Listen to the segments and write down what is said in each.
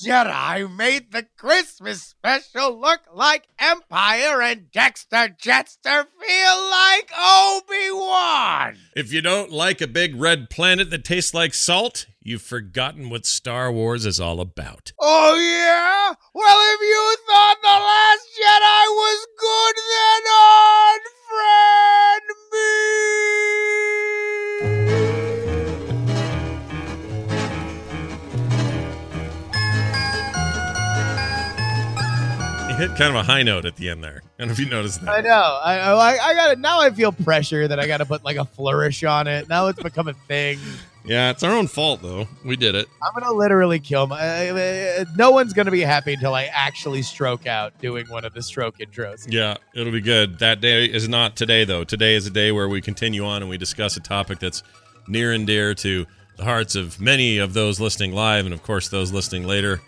Jedi made the Christmas special look like Empire and Dexter Jetster feel like Obi-Wan. If you don't like a big red planet that tastes like salt, you've forgotten what Star Wars is all about. Oh, yeah? Well, if you thought The Last Jedi was good, then Unfriend Me! You hit kind of a high note at the end there. I don't know if you noticed that. I know. I got it. Now I feel pressure that I got to put like a flourish on it. Now it's become a thing. Yeah, it's our own fault, though. We did it. I'm going to literally kill no one's going to be happy until I actually stroke out doing one of the stroke intros. Yeah, it'll be good. That day is not today, though. Today is a day where we continue on and we discuss a topic that's near and dear to the hearts of many of those listening live. And, of course, those listening later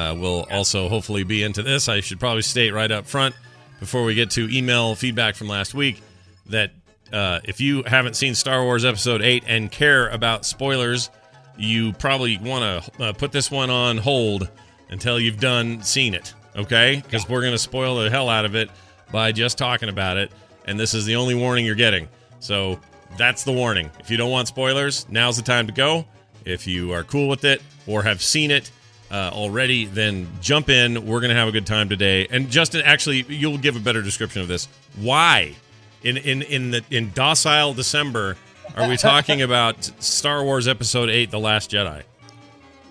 will also hopefully be into this. I should probably state right up front before we get to email feedback from last week that if you haven't seen Star Wars Episode 8 and care about spoilers, you probably want to put this one on hold until you've seen it, okay? Because we're going to spoil the hell out of it by just talking about it, and this is the only warning you're getting. So that's the warning. If you don't want spoilers, now's the time to go. If you are cool with it or have seen it already, then jump in. We're going to have a good time today. And Justin, actually, you'll give a better description of this. Why? In docile December, are we talking about Star Wars Episode 8, The Last Jedi?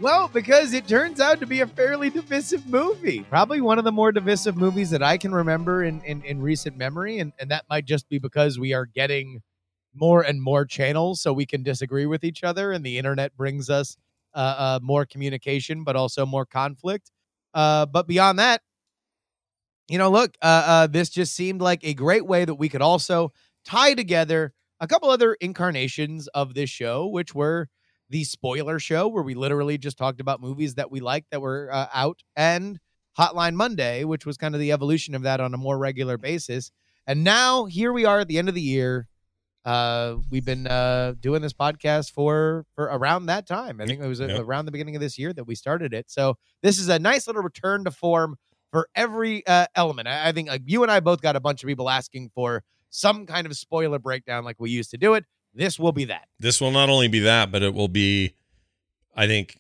Well, because it turns out to be a fairly divisive movie. Probably one of the more divisive movies that I can remember in recent memory. And that might just be because we are getting more and more channels so we can disagree with each other. And the internet brings us more communication, but also more conflict. But beyond that, you know, look, this just seemed like a great way that we could also tie together a couple other incarnations of this show, which were the spoiler show, where we literally just talked about movies that we liked that were out, and Hotline Monday, which was kind of the evolution of that on a more regular basis. And now here we are at the end of the year. We've been doing this podcast for around that time. I think it was around the beginning of this year that we started it. So this is a nice little return to form for every element. I think like you and I both got a bunch of people asking for some kind of spoiler breakdown like we used to do it. This will be that. This will not only be that, but it will be, I think,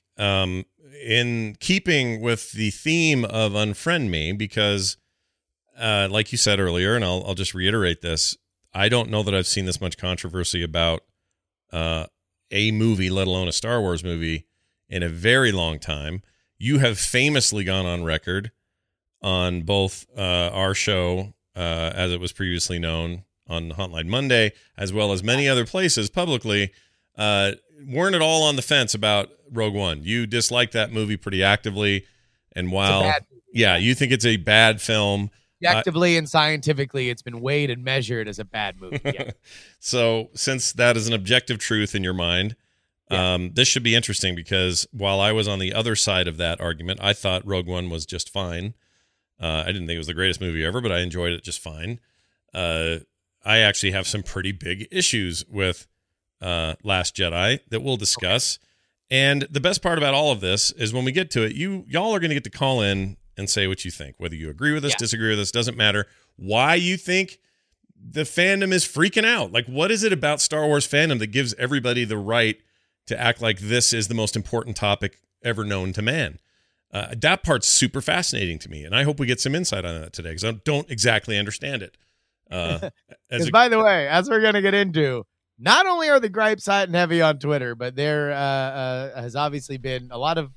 in keeping with the theme of Unfriend Me, because like you said earlier, and I'll just reiterate this, I don't know that I've seen this much controversy about a movie, let alone a Star Wars movie, in a very long time. You have famously gone on record on both our show, as it was previously known on Hotline Monday, as well as many other places publicly, weren't at all on the fence about Rogue One. You disliked that movie pretty actively, and while you think it's a bad film, actively and scientifically, it's been weighed and measured as a bad movie. Yeah. So, since that is an objective truth in your mind, this should be interesting because while I was on the other side of that argument, I thought Rogue One was just fine. I didn't think it was the greatest movie ever, but I enjoyed it just fine. I actually have some pretty big issues with Last Jedi that we'll discuss. Okay. And the best part about all of this is when we get to it, y'all are going to get to call in and say what you think, whether you agree with us, disagree with us, doesn't matter. Why you think the fandom is freaking out. Like, what is it about Star Wars fandom that gives everybody the right to act like this is the most important topic ever known to man? That part's super fascinating to me, and I hope we get some insight on that today because I don't exactly understand it. By the way, as we're going to get into, not only are the gripes hot and heavy on Twitter, but there has obviously been a lot of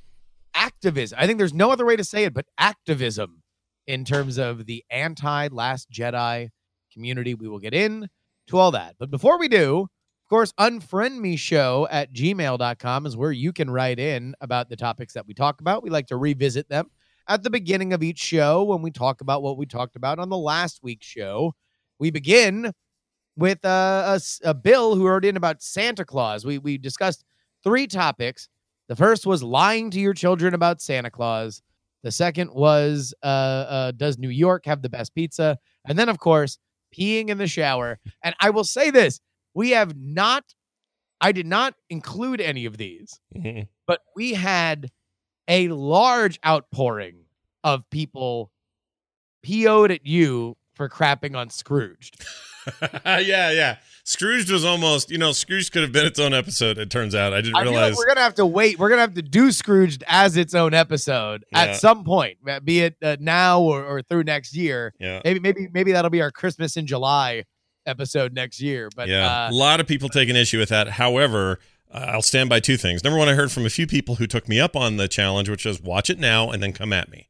activism. I think there's no other way to say it, but activism in terms of the anti-Last Jedi community. We will get into all that. But before we do, of course, unfriendmeshow@gmail.com is where you can write in about the topics that we talk about. We like to revisit them at the beginning of each show when we talk about what we talked about on the last week's show. We begin with a Bill who wrote in about Santa Claus. We discussed three topics. The first was lying to your children about Santa Claus. The second was does New York have the best pizza? And then, of course, peeing in the shower. And I will say this. We have not, I did not include any of these, but we had a large outpouring of people PO'd at you for crapping on Scrooged. Yeah. Scrooged was almost, Scrooged could have been its own episode, it turns out. I didn't realize. We're going to have to wait. We're going to have to do Scrooged as its own episode at some point, be it now or through next year. Yeah. Maybe that'll be our Christmas in July episode next year. But a lot of people take an issue with that. However, I'll stand by two things. Number one, I heard from a few people who took me up on the challenge, which was watch it now and then come at me.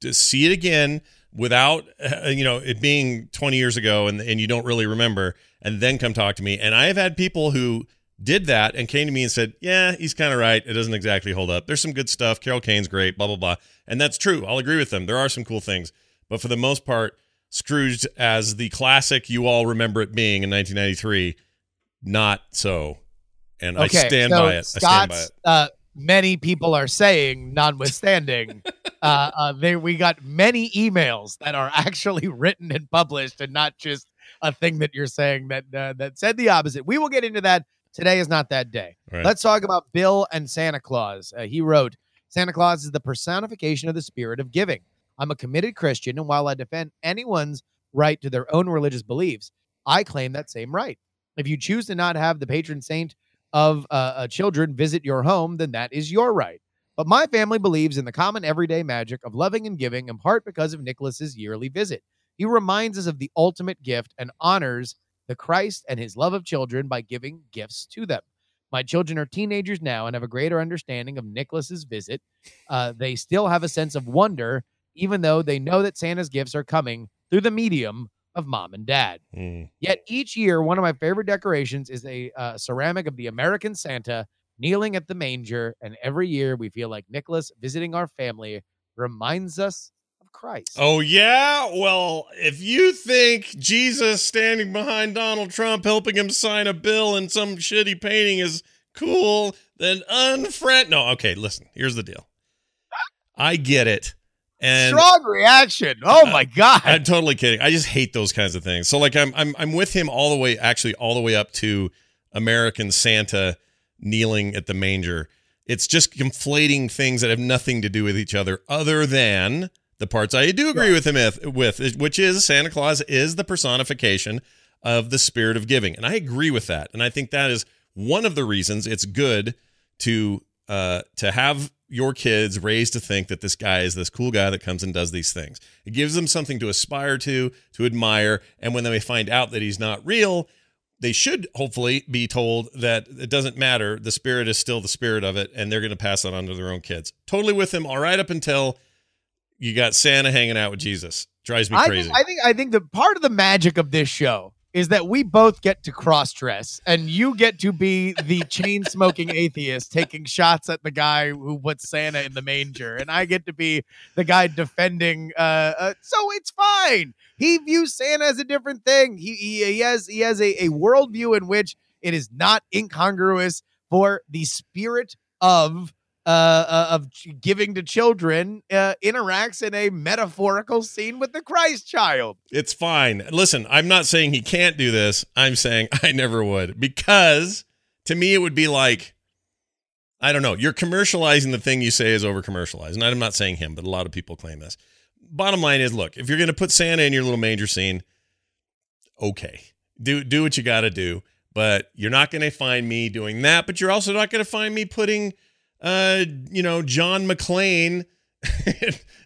To see it again without it being 20 years ago and you don't really remember, and then come talk to me. And I have had people who did that and came to me and said, yeah, he's kind of right. It doesn't exactly hold up. There's some good stuff. Carol Kane's great, blah, blah, blah. And that's true. I'll agree with them. There are some cool things. But for the most part, Scrooged as the classic you all remember it being in 1993, not so. And okay, I stand by it. Scott's, I stand by it. Many people are saying, notwithstanding, we got many emails that are actually written and published and not just a thing that you're saying that said the opposite. We will get into that. Today is not that day. Right. Let's talk about Bill and Santa Claus. He wrote, Santa Claus is the personification of the spirit of giving. I'm a committed Christian, and while I defend anyone's right to their own religious beliefs, I claim that same right. If you choose to not have the patron saint of children visit your home, then that is your right. But my family believes in the common everyday magic of loving and giving, in part because of Nicholas's yearly visit. He reminds us of the ultimate gift and honors the Christ and his love of children by giving gifts to them. My children are teenagers now and have a greater understanding of Nicholas's visit. They still have a sense of wonder, even though they know that Santa's gifts are coming through the medium of mom and dad. Yet each year, one of my favorite decorations is a ceramic of the American Santa kneeling at the manger, and every year we feel like Nicholas visiting our family reminds us of Christ. Oh yeah? Well, if you think Jesus standing behind Donald Trump helping him sign a bill in some shitty painting is cool, then unfriend... No, okay, listen, here's the deal. I get it. And strong reaction. Oh my God. I'm totally kidding. I just hate those kinds of things. So like I'm with him all the way up to American Santa kneeling at the manger. It's just conflating things that have nothing to do with each other than the parts I do agree with him with, which is Santa Claus is the personification of the spirit of giving. And I agree with that. And I think that is one of the reasons it's good to have your kids raised to think that this guy is this cool guy that comes and does these things. It gives them something to aspire to admire. And when they find out that he's not real, they should hopefully be told that it doesn't matter. The spirit is still the spirit of it. And they're going to pass that on to their own kids. Totally with him. All right. Up until you got Santa hanging out with Jesus. Drives me crazy. I think the part of the magic of this show is that we both get to cross-dress, and you get to be the chain-smoking atheist taking shots at the guy who puts Santa in the manger, and I get to be the guy defending. So it's fine. He views Santa as a different thing. He has a worldview in which it is not incongruous for the spirit of giving to children interacts in a metaphorical scene with the Christ child. It's fine. Listen, I'm not saying he can't do this. I'm saying I never would, because to me it would be like, I don't know, you're commercializing the thing you say is over commercialized. And I'm not saying him, but a lot of people claim this. Bottom line is, look, if you're going to put Santa in your little manger scene, okay, do what you got to do, but you're not going to find me doing that. But you're also not going to find me putting John McClane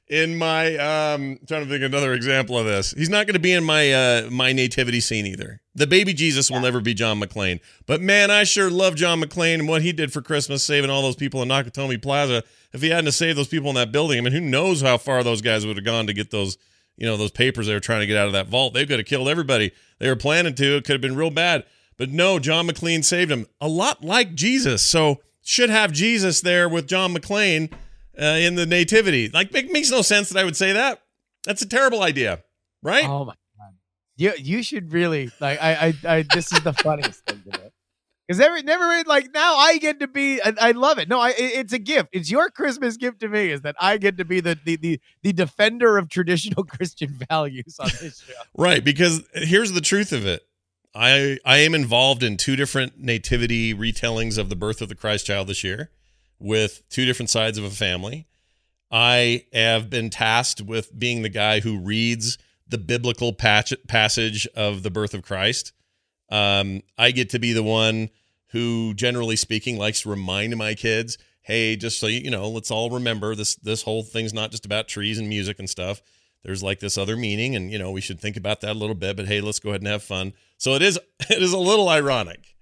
in my, I'm trying to think of another example of this. He's not going to be in my, my nativity scene either. The baby Jesus will never be John McClane, but man, I sure love John McClane and what he did for Christmas, saving all those people in Nakatomi Plaza. If he hadn't saved those people in that building, I mean, who knows how far those guys would have gone to get those, those papers they were trying to get out of that vault. They could have killed everybody they were planning to. It could have been real bad, but no, John McClane saved him, a lot like Jesus. So should have Jesus there with John McClane in the nativity. Like, it makes no sense that I would say that. That's a terrible idea, right? Oh my God, you should really like. I this is the funniest thing to do, because now I get to be. I love it. No, it's a gift. It's your Christmas gift to me, is that I get to be the defender of traditional Christian values on this show. Right, because here's the truth of it. I am involved in two different nativity retellings of the birth of the Christ child this year with two different sides of a family. I have been tasked with being the guy who reads the biblical passage of the birth of Christ. I get to be the one who, generally speaking, likes to remind my kids, hey, just so you know, let's all remember this whole thing's not just about trees and music and stuff. There's like this other meaning, and, you know, we should think about that a little bit, but hey, let's go ahead and have fun. So it is a little ironic.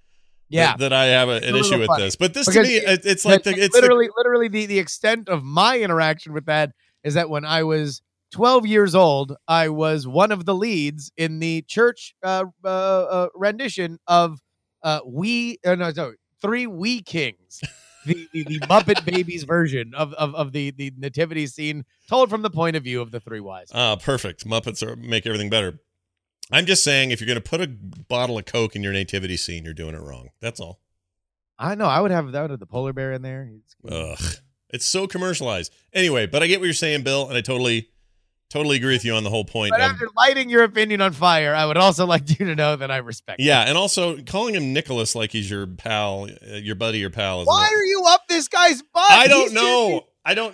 Yeah, that I have an issue with this, but this, because to me, it's like it's literally the extent of my interaction with that is that when I was 12 years old, I was one of the leads in the church rendition of Three Wee Kings, the Muppet Babies version of the nativity scene told from the point of view of the three wise. Ah, perfect. Muppets make everything better. I'm just saying, if you're going to put a bottle of Coke in your nativity scene, you're doing it wrong. That's all. I know. I would have that with the polar bear in there. Ugh, it's so commercialized. Anyway, but I get what you're saying, Bill, and I totally agree with you on the whole point. But after lighting your opinion on fire, I would also like you to know that I respect it. Yeah, and also calling him Nicholas like he's your pal, your buddy, your pal. Why are you up this guy's butt? I don't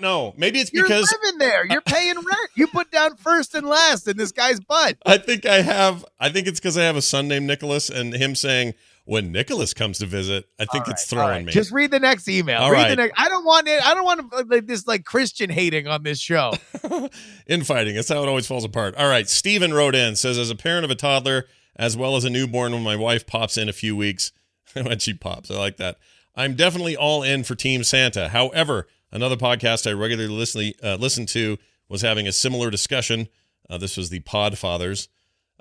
know. Maybe it's because you're living there. You're paying rent. You put down first and last in this guy's butt. I think it's because I have a son named Nicholas, and him saying when Nicholas comes to visit, I think it's throwing me. Just read the next email. I don't want this like Christian hating on this show. Infighting. That's how it always falls apart. All right. Steven wrote in, says, as a parent of a toddler, as well as a newborn, when my wife pops in a few weeks, when she pops, I like that. I'm definitely all in for Team Santa. However, another podcast I regularly listen to was having a similar discussion. This was the Podfathers,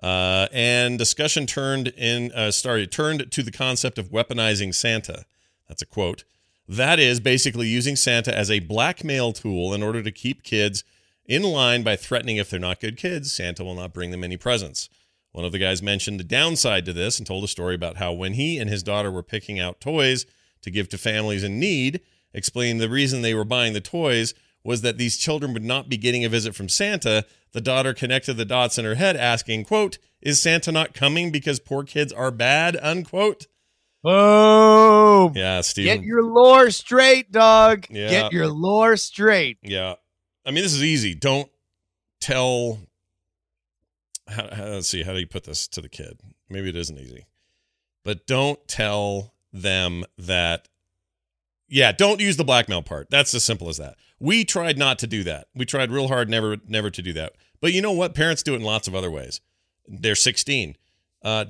and discussion turned to the concept of weaponizing Santa. That's a quote. That is basically using Santa as a blackmail tool in order to keep kids in line by threatening if they're not good kids, Santa will not bring them any presents. One of the guys mentioned the downside to this and told a story about how when he and his daughter were picking out toys to give to families in need, explained the reason they were buying the toys was that these children would not be getting a visit from Santa. The daughter connected the dots in her head asking, quote, is Santa not coming because poor kids are bad, unquote. Boom. Yeah, Steve. Get your lore straight, dog. Yeah. Get your lore straight. Yeah. I mean, this is easy. Don't tell. Let's see. How do you put this to the kid? Maybe it isn't easy. But don't tell them that. Yeah, don't use the blackmail part. That's as simple as that. We tried not to do that. We tried real hard never to do that. But you know what? Parents do it in lots of other ways. They're 16.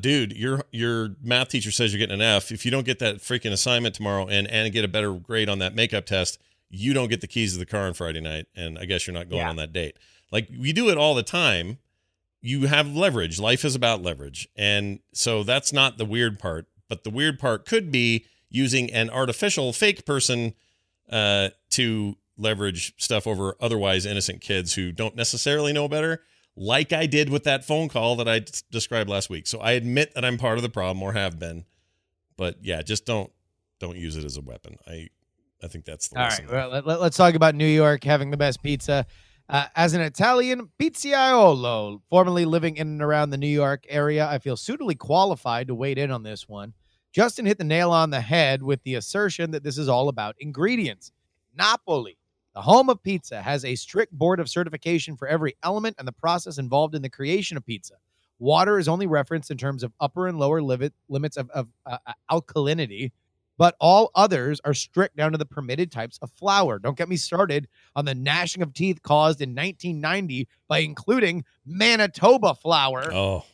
Dude, your math teacher says you're getting an F. If you don't get that freaking assignment tomorrow and get a better grade on that makeup test, you don't get the keys to the car on Friday night, and I guess you're not going on that date. Like, we do it all the time. You have leverage. Life is about leverage. And so that's not the weird part. But the weird part could be using an artificial fake person to leverage stuff over otherwise innocent kids who don't necessarily know better, like I did with that phone call that I described last week. So I admit that I'm part of the problem, or have been, but yeah, just don't use it as a weapon. I think that's the lesson. All right, well, let's talk about New York having the best pizza. As an Italian pizzaiolo, formerly living in and around the New York area, I feel suitably qualified to weigh in on this one. Justin hit the nail on the head with the assertion that this is all about ingredients. Napoli, the home of pizza, has a strict board of certification for every element and the process involved in the creation of pizza. Water is only referenced in terms of upper and lower limits of alkalinity, but all others are strict down to the permitted types of flour. Don't get me started on the gnashing of teeth caused in 1990 by including Manitoba flour. Oh.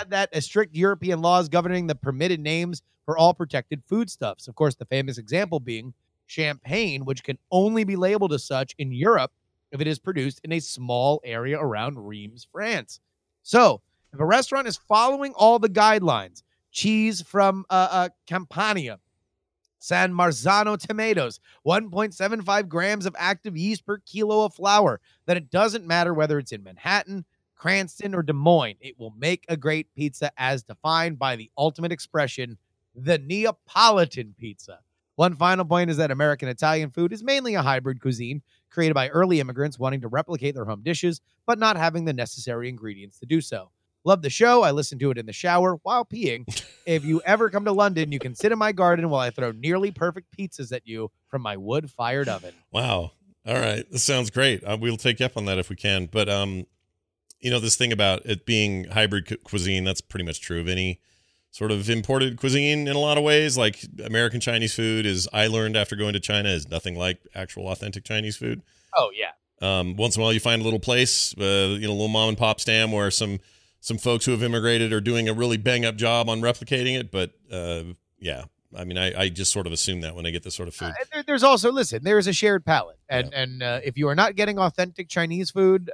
Add that as strict European laws governing the permitted names for all protected foodstuffs. Of course, the famous example being champagne, which can only be labeled as such in Europe if it is produced in a small area around Reims, France. So if a restaurant is following all the guidelines, cheese from Campania, San Marzano tomatoes, 1.75 grams of active yeast per kilo of flour, then it doesn't matter whether it's in Manhattan, Cranston, or Des Moines. It will make a great pizza as defined by the ultimate expression, the Neapolitan pizza. One final point is that American Italian food is mainly a hybrid cuisine created by early immigrants wanting to replicate their home dishes, but not having the necessary ingredients to do so. Love the show. I listen to it in the shower while peeing. If you ever come to London, you can sit in my garden while I throw nearly perfect pizzas at you from my wood-fired oven. Wow. All right. This sounds great. We'll take you up on that if we can. But, you know, this thing about it being hybrid cuisine, that's pretty much true of any sort of imported cuisine in a lot of ways. Like American Chinese food is, I learned after going to China, is nothing like actual authentic Chinese food. Oh, yeah. Once in a while you find a little place, you know, a little mom and pop stand where some folks who have immigrated are doing a really bang up job on replicating it. But, yeah. I mean, I just sort of assume that when I get this sort of food. There's also, listen, there is a shared palate. And yeah. and if you are not getting authentic Chinese food,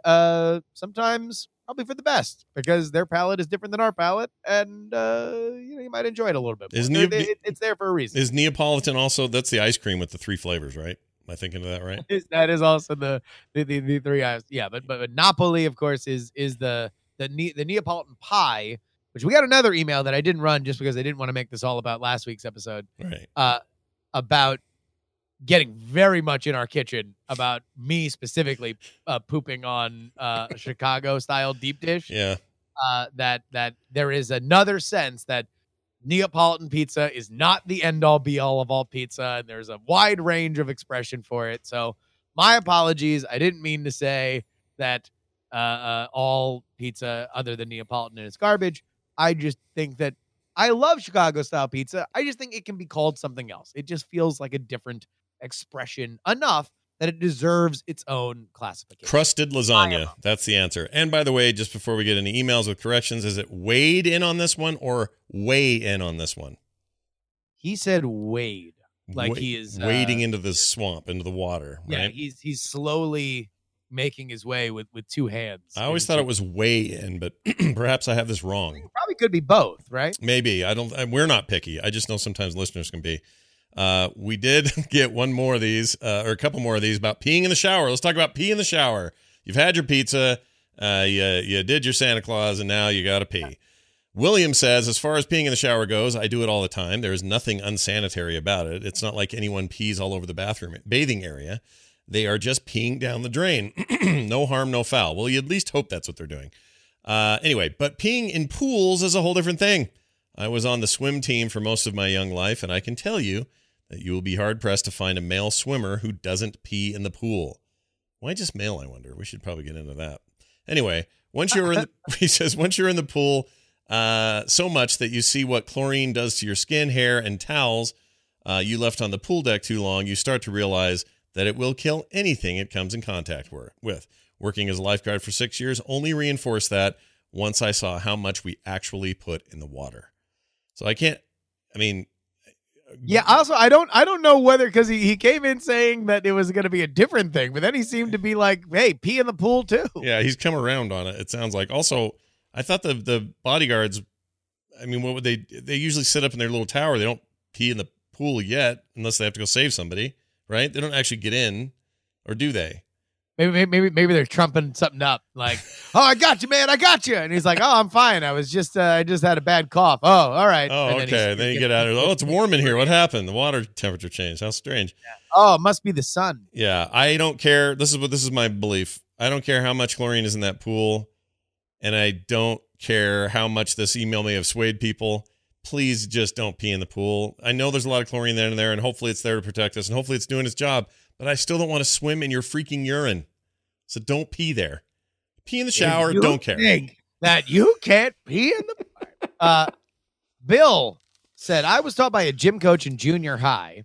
sometimes probably for the best, because their palate is different than our palate. And, you know, you might enjoy it a little bit more. It's there for a reason. Is Neapolitan also, that's the ice cream with the three flavors, right? Am I thinking of that right? That is also the three eyes. Yeah, but Napoli, of course, is the Neapolitan pie. Which we got another email that I didn't run just because I didn't want to make this all about last week's episode, right. About getting very much in our kitchen about me specifically pooping on Chicago style deep dish. Yeah. That there is another sense that Neapolitan pizza is not the end all be all of all pizza. And there's a wide range of expression for it. So my apologies. I didn't mean to say that all pizza other than Neapolitan is garbage. I just think that I love Chicago style pizza. I just think it can be called something else. It just feels like a different expression enough that it deserves its own classification. Crusted lasagna. That's the answer. And by the way, just before we get any emails with corrections, is it weighed in on this one or weigh in on this one? He said weighed. Like he is wading into the swamp, into the water. Right? Yeah, he's slowly making his way with two hands. I always thought it was way in, but perhaps I have this wrong. It probably could be both, right? Maybe. We're not picky. I just know sometimes listeners can be. We did get one more of these, or a couple more of these about peeing in the shower. Let's talk about pee in the shower. You've had your pizza, you did your Santa Claus, and now you got to pee. William says, as far as peeing in the shower goes, I do it all the time. There is nothing unsanitary about it. It's not like anyone pees all over the bathroom bathing area. They are just peeing down the drain. No harm, no foul. Well, you at least hope that's what they're doing. Anyway, but peeing in pools is a whole different thing. I was on the swim team for most of my young life, and I can tell you that you will be hard-pressed to find a male swimmer who doesn't pee in the pool. Why just male, I wonder? We should probably get into that. Anyway, he says, once you're in the pool so much that you see what chlorine does to your skin, hair, and towels you left on the pool deck too long, you start to realize that it will kill anything it comes in contact with. Working as a lifeguard for 6 years only reinforced that once I saw how much we actually put in the water. So Yeah, also, I don't know whether, because he came in saying that it was going to be a different thing, but then he seemed to be like, hey, pee in the pool too. Yeah, he's come around on it, it sounds like. Also, I thought the bodyguards, I mean, what would they usually sit up in their little tower. They don't pee in the pool yet, unless they have to go save somebody. Right? They don't actually get in, or do they? Maybe they're trumping something up like, "Oh, I got you, man! I got you!" And he's like, "Oh, I'm fine. I was just, I just had a bad cough." Oh, all right. Oh, and okay. Then you get out of it. Oh, it's warm in here. What happened? The water temperature changed. How strange. Yeah. Oh, it must be the sun. Yeah, I don't care. This is my belief. I don't care how much chlorine is in that pool, and I don't care how much this email may have swayed people. Please just don't pee in the pool. I know there's a lot of chlorine in there, and hopefully it's there to protect us, and hopefully it's doing its job, but I still don't want to swim in your freaking urine. So don't pee there. Pee in the shower, don't care. That you can't pee in the... Bill said, I was taught by a gym coach in junior high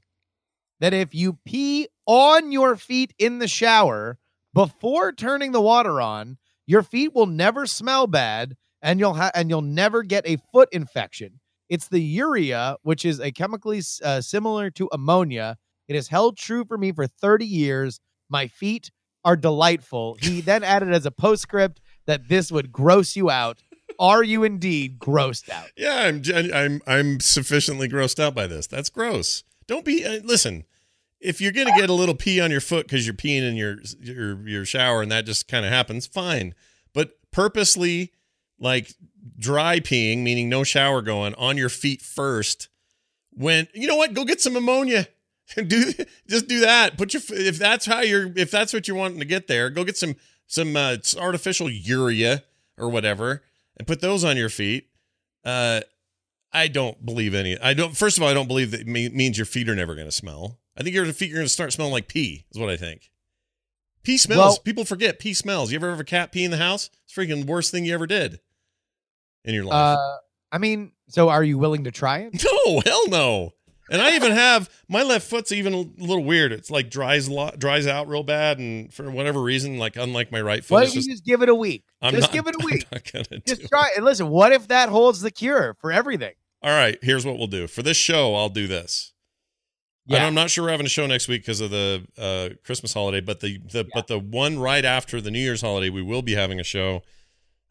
that if you pee on your feet in the shower before turning the water on, your feet will never smell bad, and you'll never get a foot infection. It's the urea, which is a chemically similar to ammonia. It has held true for me for 30 years. My feet are delightful. He then added as a postscript that this would gross you out. Are you indeed grossed out? Yeah, I'm sufficiently grossed out by this. That's gross. Don't be listen. If you're gonna get a little pee on your foot because you're peeing in your shower and that just kind of happens, fine. But purposely, like, dry peeing, meaning no shower going, on your feet first. When, you know what, go get some ammonia and do that. Put your, if that's what you're wanting to get there, go get some artificial urea or whatever and put those on your feet. First of all, I don't believe that means your feet are never going to smell. I think your feet are going to start smelling like pee is what I think. Pee smells. Well, people forget pee smells. You ever have a cat pee in the house? It's freaking the worst thing you ever did in your life. I mean, so are you willing to try it? No, hell no. And I even have, my left foot's even a little weird. It's like dries out real bad. And for whatever reason, like unlike my right foot. Why don't you just give it a week? Give it a week. Just try it. And listen, what if that holds the cure for everything? All right, here's what we'll do. For this show, I'll do this. Yeah. And I'm not sure we're having a show next week because of the Christmas holiday, but the one right after the New Year's holiday, we will be having a show.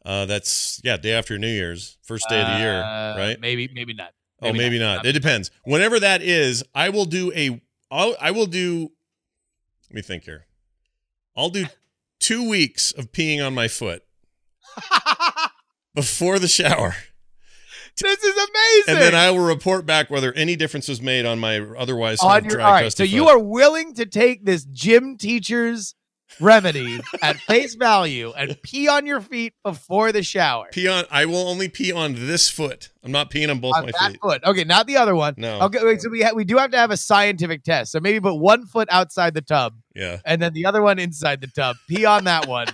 That's day after New Year's, first day of the year, right? Maybe not. Maybe not. It depends. Whenever that is, I will do let me think here. I'll do 2 weeks of peeing on my foot before the shower. This is amazing. And then I will report back whether any difference was made on my otherwise dry. All right, so you are willing to take this gym teacher's remedy at face value and pee on your feet before the shower. I will only pee on this foot. I'm not peeing on both my feet. Foot. Okay, not the other one. No. Okay, wait, so we do have to have a scientific test. So maybe put one foot outside the tub. Yeah. And then the other one inside the tub. Pee on that one.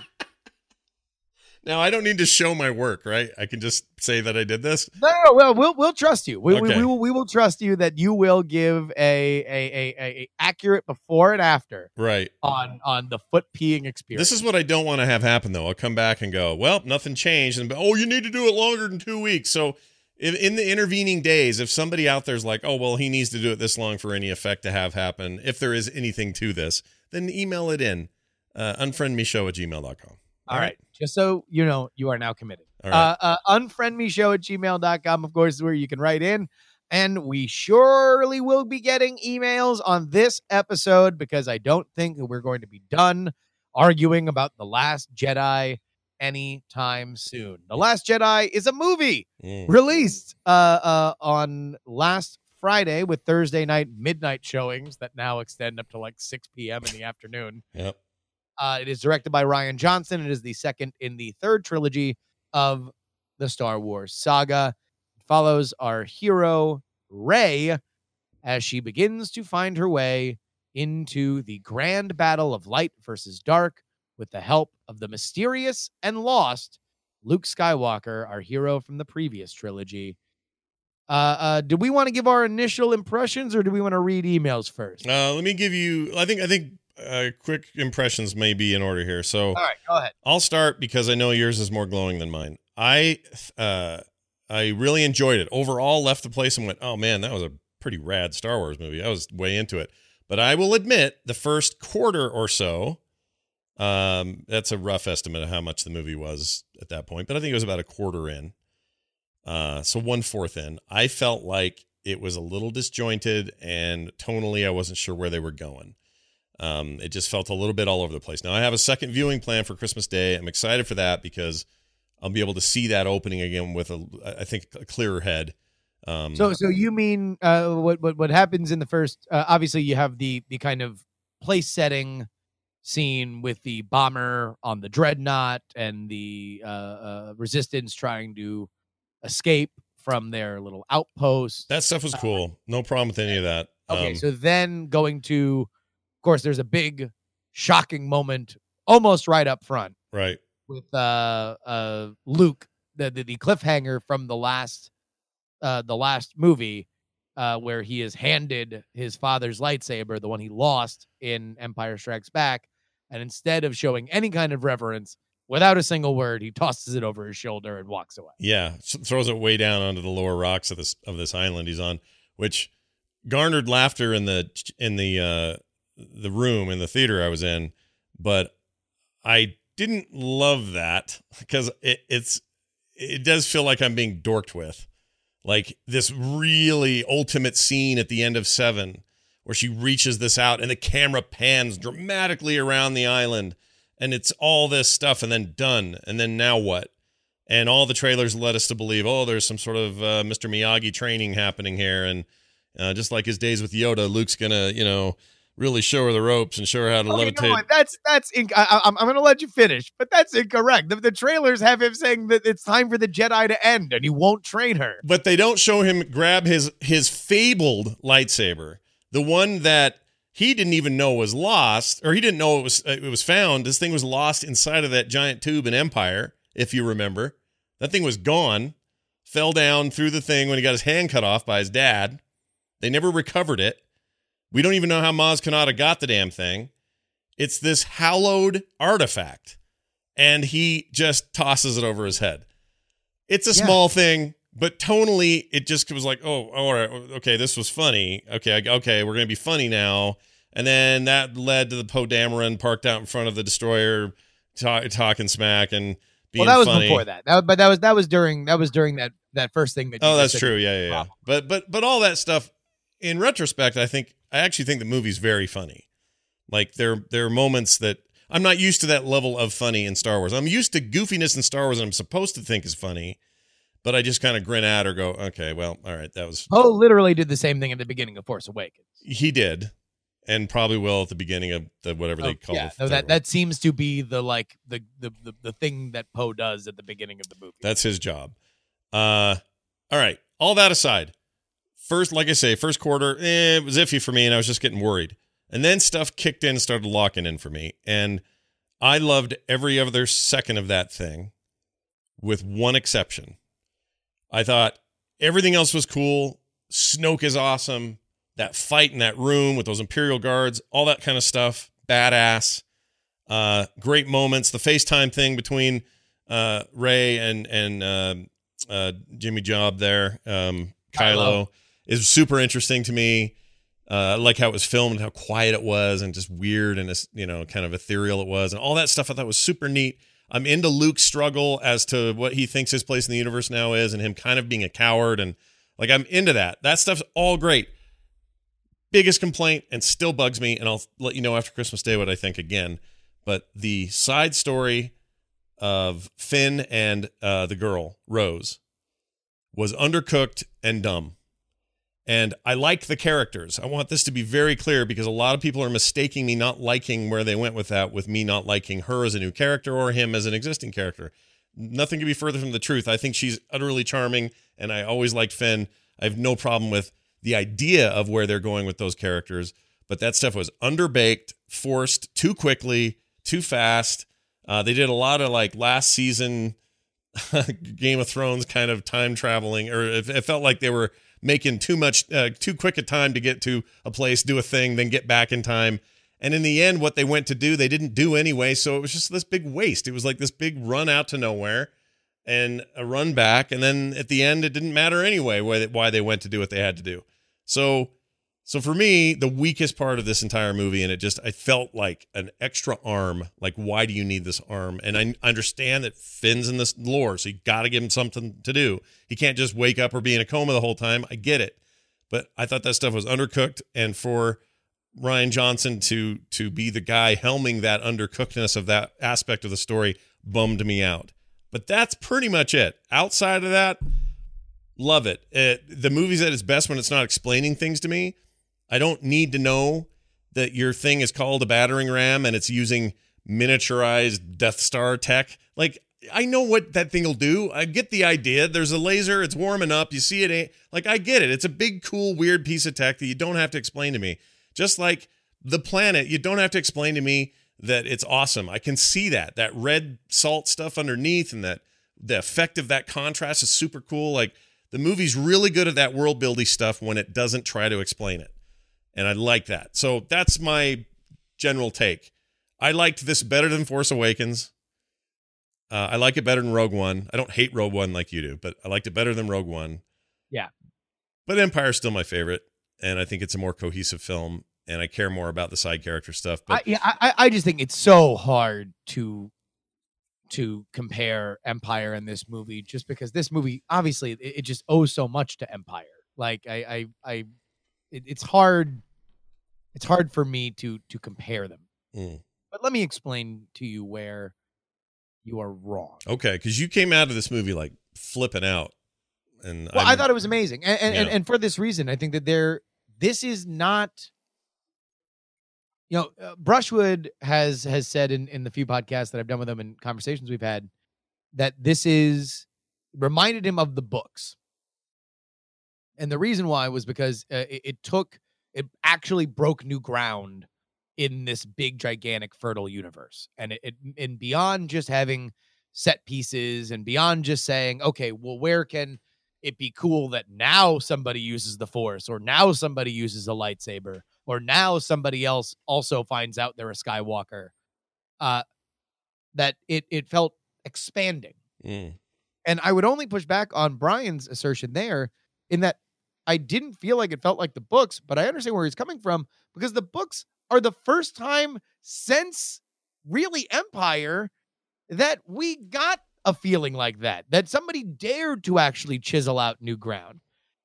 Now, I don't need to show my work, right? I can just say that I did this. No, well, we'll trust you. We will trust you that you will give a accurate before and after, right? On the foot peeing experience. This is what I don't want to have happen, though. I'll come back and go, well, nothing changed, and you need to do it longer than 2 weeks. So, in the intervening days, if somebody out there's like, oh, well, he needs to do it this long for any effect to have happen, if there is anything to this, then email it in, unfriendmeshow@gmail.com. All right. Just so you know, you are now committed. All right. Unfriendmeshow@gmail.com, of course, is where you can write in. And we surely will be getting emails on this episode because I don't think that we're going to be done arguing about The Last Jedi anytime soon. The Last Jedi is a movie released on last Friday with Thursday night midnight showings that now extend up to like 6 p.m. in the afternoon. Yep. It is directed by Rian Johnson. It is the second in the third trilogy of the Star Wars saga. It follows our hero, Rey, as she begins to find her way into the grand battle of light versus dark with the help of the mysterious and lost Luke Skywalker, our hero from the previous trilogy. Do we want to give our initial impressions or do we want to read emails first? Let me give you, I think. Quick impressions may be in order here. So, all right, go ahead. I'll start because I know yours is more glowing than mine. I really enjoyed it. Overall, left the place and went, oh man, that was a pretty rad Star Wars movie. I was way into it. But I will admit, the first quarter or so, that's a rough estimate of how much the movie was at that point, but I think it was about a quarter in. So 1/4 in. I felt like it was a little disjointed and tonally I wasn't sure where they were going. It just felt a little bit all over the place. Now, I have a second viewing plan for Christmas Day. I'm excited for that because I'll be able to see that opening again with, a clearer head. So you mean what happens in the first? Obviously, you have the kind of place setting scene with the bomber on the dreadnought and the resistance trying to escape from their little outpost. That stuff was cool. No problem with any of that. Okay, so then going to... Of course, there's a big, shocking moment almost right up front. Right. With Luke, the cliffhanger from the last movie, where he is handed his father's lightsaber, the one he lost in Empire Strikes Back, and instead of showing any kind of reverence, without a single word, he tosses it over his shoulder and walks away. Yeah, throws it way down onto the lower rocks of this island he's on, which garnered laughter in the room in the theater I was in, but I didn't love that because it does feel like I'm being dorked with, like this really ultimate scene at the end of 7 where she reaches this out and the camera pans dramatically around the island and it's all this stuff and then done. And then now what? And all the trailers led us to believe, oh, there's some sort of Mr. Miyagi training happening here. And just like his days with Yoda, Luke's gonna, really show her the ropes and show her how to levitate. No, I'm going to let you finish, but that's incorrect. The trailers have him saying that it's time for the Jedi to end and he won't train her. But they don't show him grab his fabled lightsaber, the one that He didn't even know it was lost, or he didn't know it was found. This thing was lost inside of that giant tube in Empire, if you remember. That thing was gone, fell down through the thing when he got his hand cut off by his dad. They never recovered it. We don't even know how Maz Kanata got the damn thing. It's this hallowed artifact, and he just tosses it over his head. It's a small thing, but tonally, it just was like, oh, all right, okay, this was funny. Okay, we're going to be funny now. And then that led to the Poe Dameron parked out in front of the destroyer, talking smack and being funny. Well, that was funny. Before that. That was during that first thing. That that's true. Yeah. But all that stuff, in retrospect, I actually think the movie's very funny. Like there are moments that I'm not used to that level of funny in Star Wars. I'm used to goofiness in Star Wars, and I'm supposed to think is funny, but I just kind of grin at or go, okay, well, all right, that was. Poe literally did the same thing at the beginning of Force Awakens. He did, and probably will at the beginning of the whatever they call it. That seems to be the thing that Poe does at the beginning of the movie. That's his job. All right, all that aside, first, like I say, first quarter, it was iffy for me, and I was just getting worried. And then stuff kicked in and started locking in for me. And I loved every other second of that thing, with one exception. I thought everything else was cool. Snoke is awesome. That fight in that room with those Imperial guards, all that kind of stuff. Badass. Great moments. The FaceTime thing between Rey and Jimmy Job there, Kylo, is super interesting to me. I like how it was filmed, how quiet it was, and just weird and, you know, kind of ethereal it was. And all that stuff I thought was super neat. I'm into Luke's struggle as to what he thinks his place in the universe now is, and him kind of being a coward. And, like, I'm into that. That stuff's all great. Biggest complaint, and still bugs me, and I'll let you know after Christmas Day what I think again. But the side story of Finn and the girl, Rose, was undercooked and dumb. And I like the characters. I want this to be very clear, because a lot of people are mistaking me not liking where they went with that, with me not liking her as a new character or him as an existing character. Nothing could be further from the truth. I think she's utterly charming, and I always liked Finn. I have no problem with the idea of where they're going with those characters, but that stuff was underbaked, forced too quickly, too fast. They did a lot of, like, last season Game of Thrones kind of time traveling, or it felt like they were making too much, too quick a time to get to a place, do a thing, then get back in time. And in the end, what they went to do, they didn't do anyway. So it was just this big waste. It was like this big run out to nowhere and a run back. And then at the end, it didn't matter anyway why they went to do what they had to do. So for me, the weakest part of this entire movie, and I felt like an extra arm. Like, why do you need this arm? And I understand that Finn's in this lore, so you got to give him something to do. He can't just wake up or be in a coma the whole time. I get it. But I thought that stuff was undercooked, and for Rian Johnson to be the guy helming that undercookedness of that aspect of the story bummed me out. But that's pretty much it. Outside of that, love it. The movie's at its best when it's not explaining things to me. I don't need to know that your thing is called a battering ram and it's using miniaturized Death Star tech. Like, I know what that thing will do. I get the idea. There's a laser. It's warming up. You see it. I get it. It's a big, cool, weird piece of tech that you don't have to explain to me. Just like the planet, you don't have to explain to me that it's awesome. I can see that red salt stuff underneath, and that the effect of that contrast is super cool. Like, the movie's really good at that world building stuff when it doesn't try to explain it. And I like that. So that's my general take. I liked this better than Force Awakens. I like it better than Rogue One. I don't hate Rogue One like you do, but I liked it better than Rogue One. Yeah. But Empire's still my favorite, and I think it's a more cohesive film, and I care more about the side character stuff. But I just think it's so hard to compare Empire and this movie, just because this movie, obviously, it just owes so much to Empire. Like, I It's hard for me to compare them. Mm. But let me explain to you where you are wrong. Okay, because you came out of this movie like flipping out, and I thought it was amazing, and for this reason, I think that this is not. You know, Brushwood has said in the few podcasts that I've done with him and conversations we've had that this is reminded him of the books. And the reason why was because it took it actually broke new ground in this big, gigantic, fertile universe. And it and beyond just having set pieces and beyond just saying, okay, well, where can it be cool that now somebody uses the Force, or now somebody uses a lightsaber, or now somebody else also finds out they're a Skywalker, that it felt expanding. Mm. And I would only push back on Brian's assertion there in that I didn't feel like it felt like the books, but I understand where he's coming from, because the books are the first time since really Empire that we got a feeling like that, that somebody dared to actually chisel out new ground.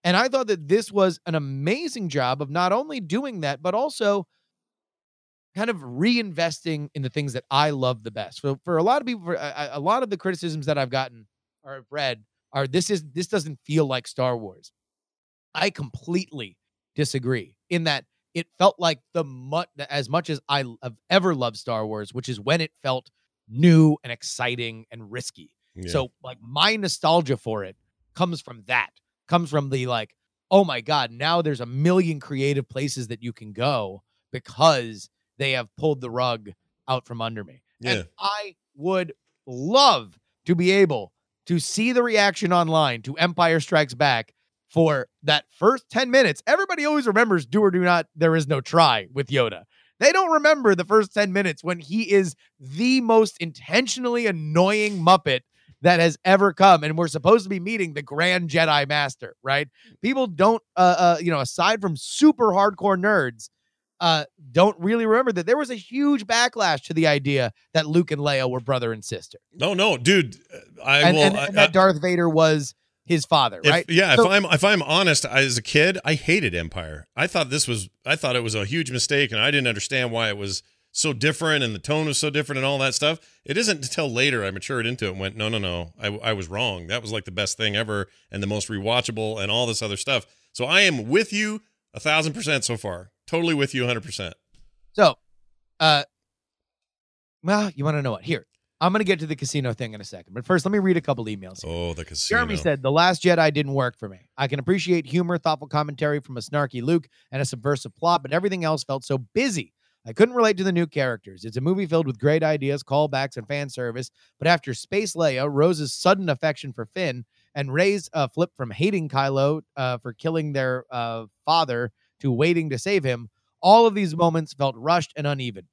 And I thought that this was an amazing job of not only doing that, but also kind of reinvesting in the things that I love the best. So for a lot of people, a lot of the criticisms that I've gotten or I've read are, this doesn't feel like Star Wars. I completely disagree in that it felt like as much as I have ever loved Star Wars, which is when it felt new and exciting and risky. Yeah. So like my nostalgia for it comes from the like, oh my God, now there's a million creative places that you can go because they have pulled the rug out from under me. Yeah. And I would love to be able to see the reaction online to Empire Strikes Back for that first 10 minutes. Everybody always remembers do or do not, there is no try with Yoda. They don't remember the first 10 minutes when he is the most intentionally annoying Muppet that has ever come. And we're supposed to be meeting the Grand Jedi Master, right? People don't, aside from super hardcore nerds, don't really remember that there was a huge backlash to the idea that Luke and Leia were brother and sister. No, dude. That Darth Vader was his father, right? Yeah. So, if I'm honest, as a kid, I hated Empire. I thought it was a huge mistake, and I didn't understand why it was so different and the tone was so different and all that stuff. It isn't until later I matured into it and went, no, I was wrong. That was like the best thing ever and the most rewatchable and all this other stuff. So I am with you 1,000% so far. Totally with you 100%. So, well, you want to know what? Here, I'm going to get to the casino thing in a second. But first, let me read a couple emails here. Oh, the casino. Jeremy said, The Last Jedi didn't work for me. I can appreciate humor, thoughtful commentary from a snarky Luke, and a subversive plot, but everything else felt so busy. I couldn't relate to the new characters. It's a movie filled with great ideas, callbacks, and fan service. But after Space Leia, Rose's sudden affection for Finn, and Rey's flip from hating Kylo for killing their father to waiting to save him, all of these moments felt rushed and uneven.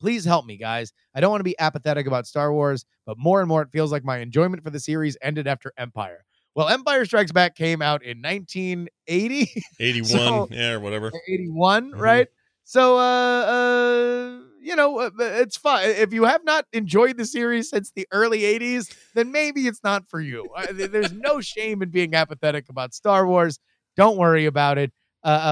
Please help me, guys. I don't want to be apathetic about Star Wars, but more and more it feels like my enjoyment for the series ended after Empire. Well, Empire Strikes Back came out in 1980. 81, so, yeah, or whatever. 81, mm-hmm. Right? So, it's fun. If you have not enjoyed the series since the early 80s, then maybe it's not for you. There's no shame in being apathetic about Star Wars. Don't worry about it.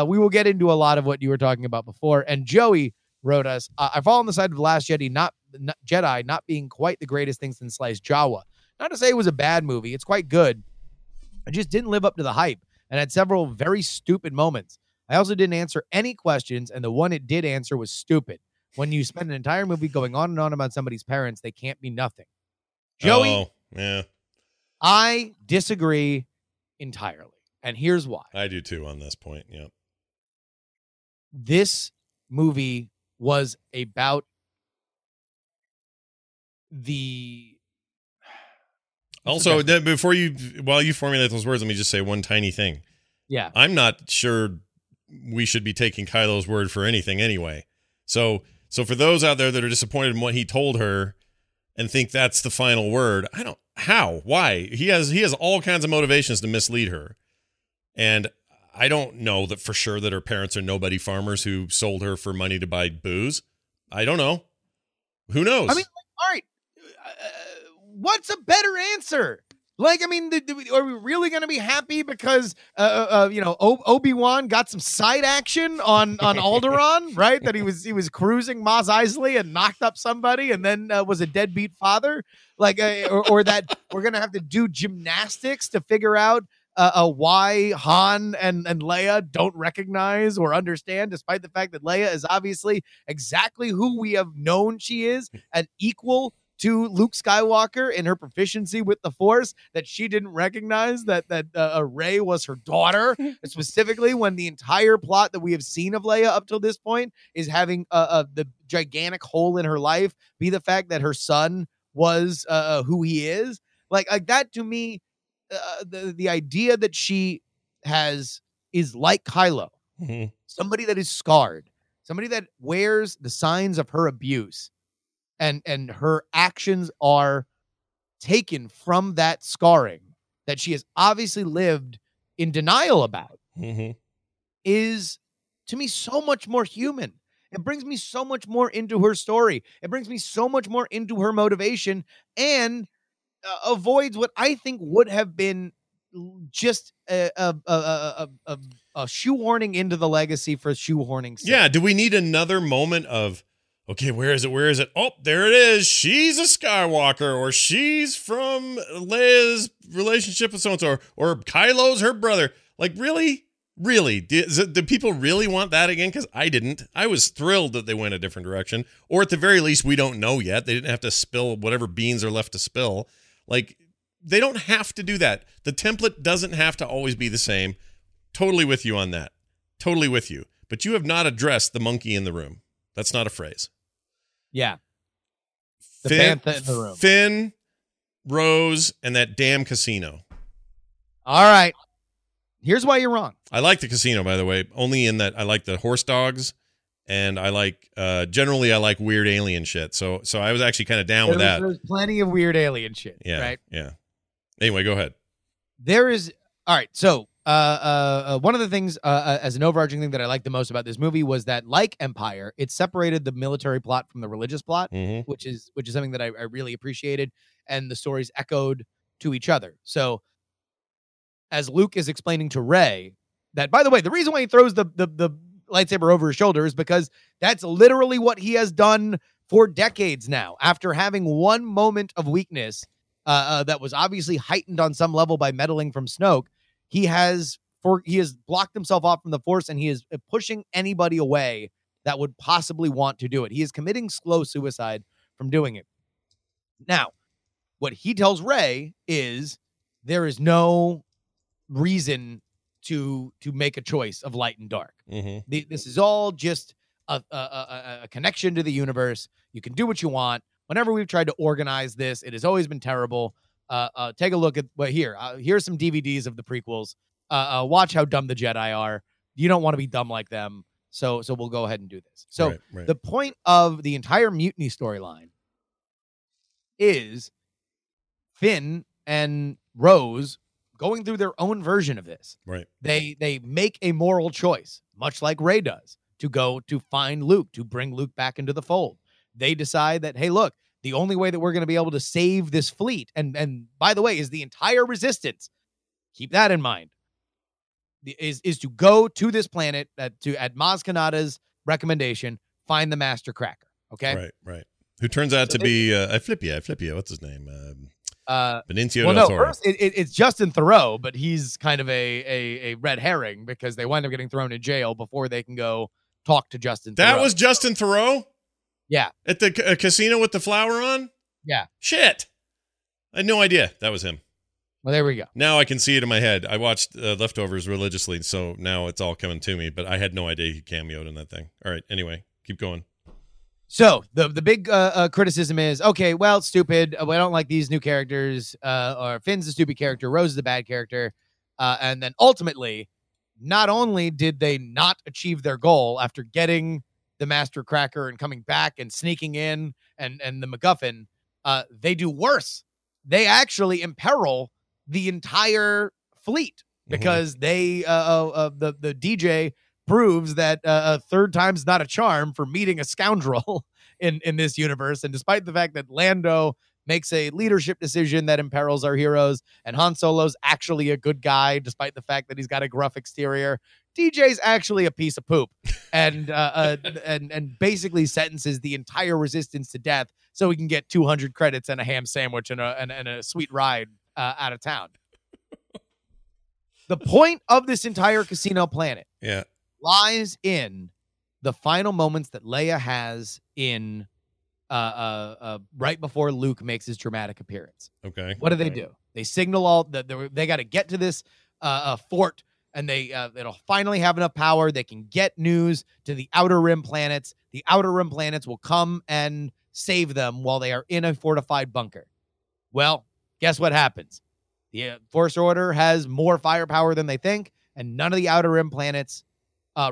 We will get into a lot of what you were talking about before. And Joey wrote us, I fall on the side of The Last Jedi not being quite the greatest thing since sliced Jawa. Not to say it was a bad movie. It's quite good. I just didn't live up to the hype and had several very stupid moments. I also didn't answer any questions, and the one it did answer was stupid. When you spend an entire movie going on and on about somebody's parents, they can't be nothing. Joey, yeah. I disagree entirely. And here's why. I do too on this point. Yep. This movie was about the. Also, while you formulate those words, let me just say one tiny thing. Yeah. I'm not sure we should be taking Kylo's word for anything anyway. So for those out there that are disappointed in what he told her and think that's the final word, why? He has all kinds of motivations to mislead her. And I don't know that for sure that her parents are nobody farmers who sold her for money to buy booze. I don't know. Who knows? I mean, all right. What's a better answer? Are we really going to be happy because, Obi-Wan got some side action on Alderaan, right? That he was cruising Mos Eisley and knocked up somebody and then was a deadbeat father, or that we're going to have to do gymnastics to figure out why Han and Leia don't recognize or understand, despite the fact that Leia is obviously exactly who we have known she is, an equal to Luke Skywalker and her proficiency with the Force that she didn't recognize that Rey was her daughter, specifically when the entire plot that we have seen of Leia up till this point is having the gigantic hole in her life be the fact that her son was who he is. Like that to me, the idea that she has is like Kylo, mm-hmm. somebody that is scarred, somebody that wears the signs of her abuse. And her actions are taken from that scarring that she has obviously lived in denial about mm-hmm. is, to me, so much more human. It brings me so much more into her story. It brings me so much more into her motivation and avoids what I think would have been just a shoehorning into the legacy for shoehorning. Yeah, do we need another moment of, okay, where is it? Where is it? Oh, there it is. She's a Skywalker, or she's from Leia's relationship with so-and-so, or Kylo's her brother. Like, really? Really? Do people really want that again? Because I didn't. I was thrilled that they went a different direction. Or at the very least, we don't know yet. They didn't have to spill whatever beans are left to spill. Like, they don't have to do that. The template doesn't have to always be the same. Totally with you on that. Totally with you. But you have not addressed the monkey in the room. That's not a phrase. Yeah. The Bantha in the room. Finn, Rose, and that damn casino. All right. Here's why you're wrong. I like the casino, by the way, only in that I like the horse dogs, and I like, generally, I like weird alien shit. So I was actually kind of down with that. There's plenty of weird alien shit, yeah, right? Yeah. Anyway, go ahead. There is, all right, so. One of the things as an overarching thing that I liked the most about this movie was that, like Empire, it separated the military plot from the religious plot, mm-hmm. which is something that I really appreciated, and the stories echoed to each other. So as Luke is explaining to Rey that, by the way, the reason why he throws the lightsaber over his shoulder is because that's literally what he has done for decades now, after having one moment of weakness that was obviously heightened on some level by meddling from Snoke. He has blocked himself off from the Force, and he is pushing anybody away that would possibly want to do it. He is committing slow suicide from doing it. Now, what he tells Rey is there is no reason to make a choice of light and dark. Mm-hmm. This is all just a connection to the universe. You can do what you want. Whenever we've tried to organize this, it has always been terrible. Take a look at what here. Here's some DVDs of the prequels. Watch how dumb the Jedi are. You don't want to be dumb like them. So we'll go ahead and do this. So right. The point of the entire mutiny storyline is Finn and Rose going through their own version of this. Right. They make a moral choice, much like Rey does, to go to find Luke, to bring Luke back into the fold. They decide that, hey, look, the only way that we're going to be able to save this fleet, and by the way, is the entire resistance, keep that in mind, is to go to this planet, at Maz Kanata's recommendation, find the Master Cracker, okay? Right. Who turns out to be, Flippia, what's his name? Benicio del Toro. First, it's Justin Theroux, but he's kind of a red herring because they wind up getting thrown in jail before they can go talk to Justin Theroux. That was Justin Theroux? Yeah. At the casino with the flower on? Yeah. Shit. I had no idea that was him. Well, there we go. Now I can see it in my head. I watched Leftovers religiously, so now it's all coming to me, but I had no idea he cameoed in that thing. All right. Anyway, keep going. So the big criticism is, okay, well, it's stupid. I don't like these new characters. Or Finn's the stupid character. Rose is the bad character. And then ultimately, not only did they not achieve their goal after getting the Master Cracker and coming back and sneaking in and the MacGuffin, they do worse. They actually imperil the entire fleet because mm-hmm. they the DJ proves that a third time's not a charm for meeting a scoundrel in this universe. And despite the fact that Lando makes a leadership decision that imperils our heroes, and Han Solo's actually a good guy, despite the fact that he's got a gruff exterior, DJ's actually a piece of poop, and and basically sentences the entire resistance to death so he can get 200 credits and a ham sandwich and a sweet ride out of town. The point of this entire casino planet lies in the final moments that Leia has in right before Luke makes his dramatic appearance. Okay. What do? They signal all that they got to get to this fort, and it'll finally have enough power. They can get news to the Outer Rim planets. The Outer Rim planets will come and save them while they are in a fortified bunker. Well, guess what happens? The Force Order has more firepower than they think, and none of the Outer Rim planets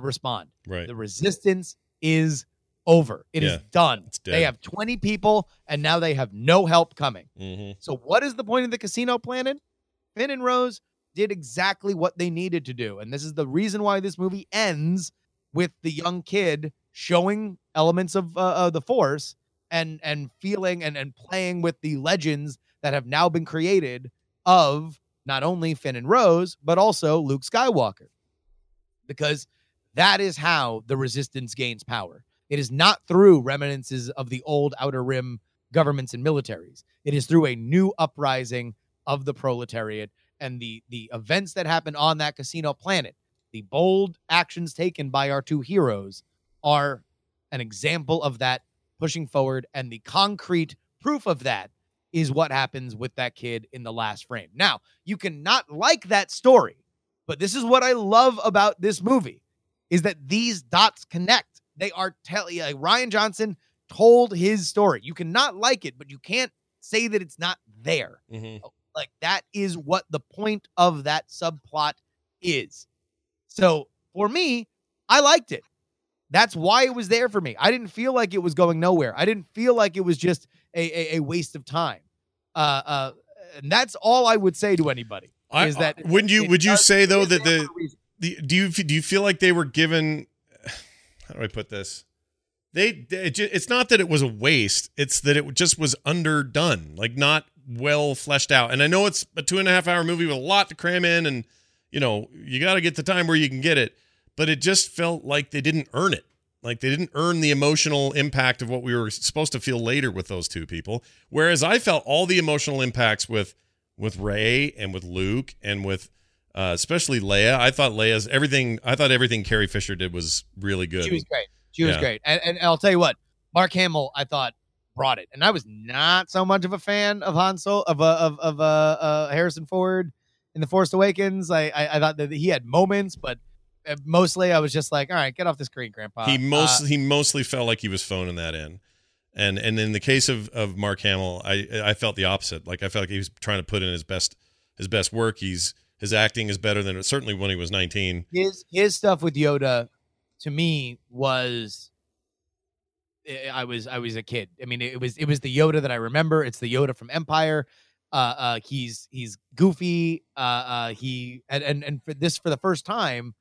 respond. Right. The resistance is over. It is done. They have 20 people, and now they have no help coming. Mm-hmm. So what is the point of the casino planet? Finn and Rose did exactly what they needed to do, and this is the reason why this movie ends with the young kid showing elements of the Force and feeling and playing with the legends that have now been created of not only Finn and Rose, but also Luke Skywalker, because that is how the resistance gains power. It is not through remnants of the old Outer Rim governments and militaries. It is through a new uprising of the proletariat and the events that happen on that casino planet. The bold actions taken by our two heroes are an example of that pushing forward, and the concrete proof of that is what happens with that kid in the last frame. Now, you cannot like that story, but this is what I love about this movie, is that these dots connect. They are telling, like, Rian Johnson told his story. You cannot like it, but you can't say that it's not there. Mm-hmm. Like, that is what the point of that subplot is. So for me, I liked it. That's why it was there for me. I didn't feel like it was going nowhere. I didn't feel like it was just a waste of time. And that's all I would say to anybody. Is that would you say though that do you feel like they were given? How do I put this? It's not that it was a waste. It's that it just was underdone, like not well fleshed out. And I know it's a 2.5 hour movie with a lot to cram in, and you know you got to get the time where you can get it. But it just felt like they didn't earn it. Like they didn't earn the emotional impact of what we were supposed to feel later with those two people. Whereas I felt all the emotional impacts with Rey and with Luke and with especially Leia. I thought Leia's everything. I thought everything Carrie Fisher did was really good. She was great. She was great. And I'll tell you what, Mark Hamill, I thought, brought it. And I was not so much of a fan of Han Solo of Harrison Ford in The Force Awakens. I thought that he had moments, but mostly I was just like, all right, get off the screen, Grandpa. He mostly felt like he was phoning that in, and in the case of Mark Hamill, I felt the opposite. Like I felt like he was trying to put in his best work. His acting is better than certainly when he was 19. His stuff with Yoda, to me, was I was a kid. I mean, it was the Yoda that I remember. It's the Yoda from Empire. He's goofy. For the first time.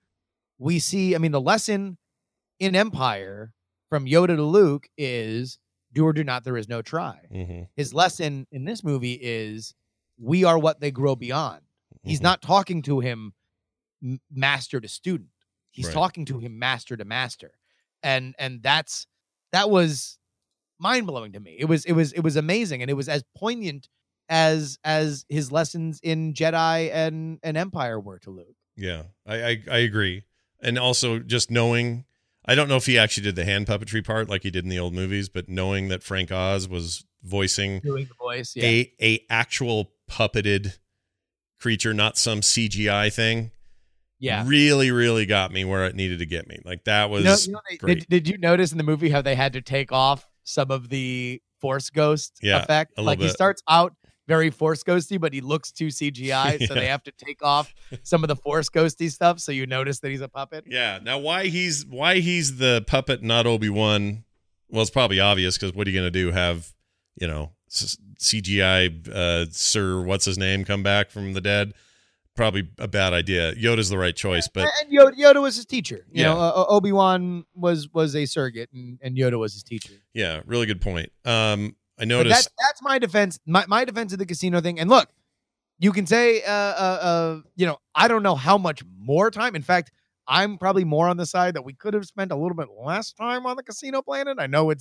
We see, I mean, the lesson in Empire from Yoda to Luke is do or do not, there is no try. Mm-hmm. His lesson in this movie is we are what they grow beyond. Mm-hmm. He's not talking to him master to student. He's talking to him master to master. And that was mind-blowing to me. It was amazing, and it was as poignant as his lessons in Jedi and Empire were to Luke. Yeah, I agree. And also just knowing, I don't know if he actually did the hand puppetry part like he did in the old movies, but knowing that Frank Oz was doing the voice, a actual puppeted creature, not some CGI thing. Yeah, really, really got me where it needed to get me. Like that was great. Did you notice in the movie how they had to take off some of the Force Ghost effect? Like he starts out very Force Ghosty, but he looks too CGI, so they have to take off some of the Force Ghosty stuff, so you notice that he's a puppet. Yeah. Now, why he's the puppet, not Obi-Wan? Well, it's probably obvious, because what are you going to do? Have CGI Sir what's his name come back from the dead? Probably a bad idea. Yoda's the right choice, but and Yoda was his teacher. Obi-Wan was a surrogate, and Yoda was his teacher. Yeah, really good point. I noticed that's my defense. My defense of the casino thing. And look, you can say, I don't know how much more time. In fact, I'm probably more on the side that we could have spent a little bit less time on the casino planet. I know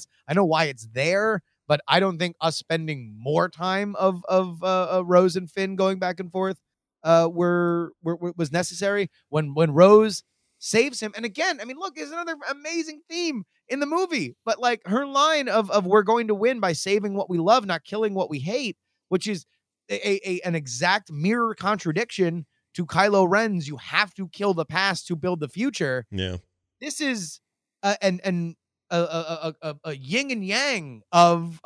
why it's there, but I don't think us spending more time of Rose and Finn going back and forth was necessary. When Rose saves him. And again, I mean, look, there's another amazing theme in the movie. But like her line of we're going to win by saving what we love, not killing what we hate, which is an exact mirror contradiction to Kylo Ren's, you have to kill the past to build the future. Yeah. This is a yin and yang of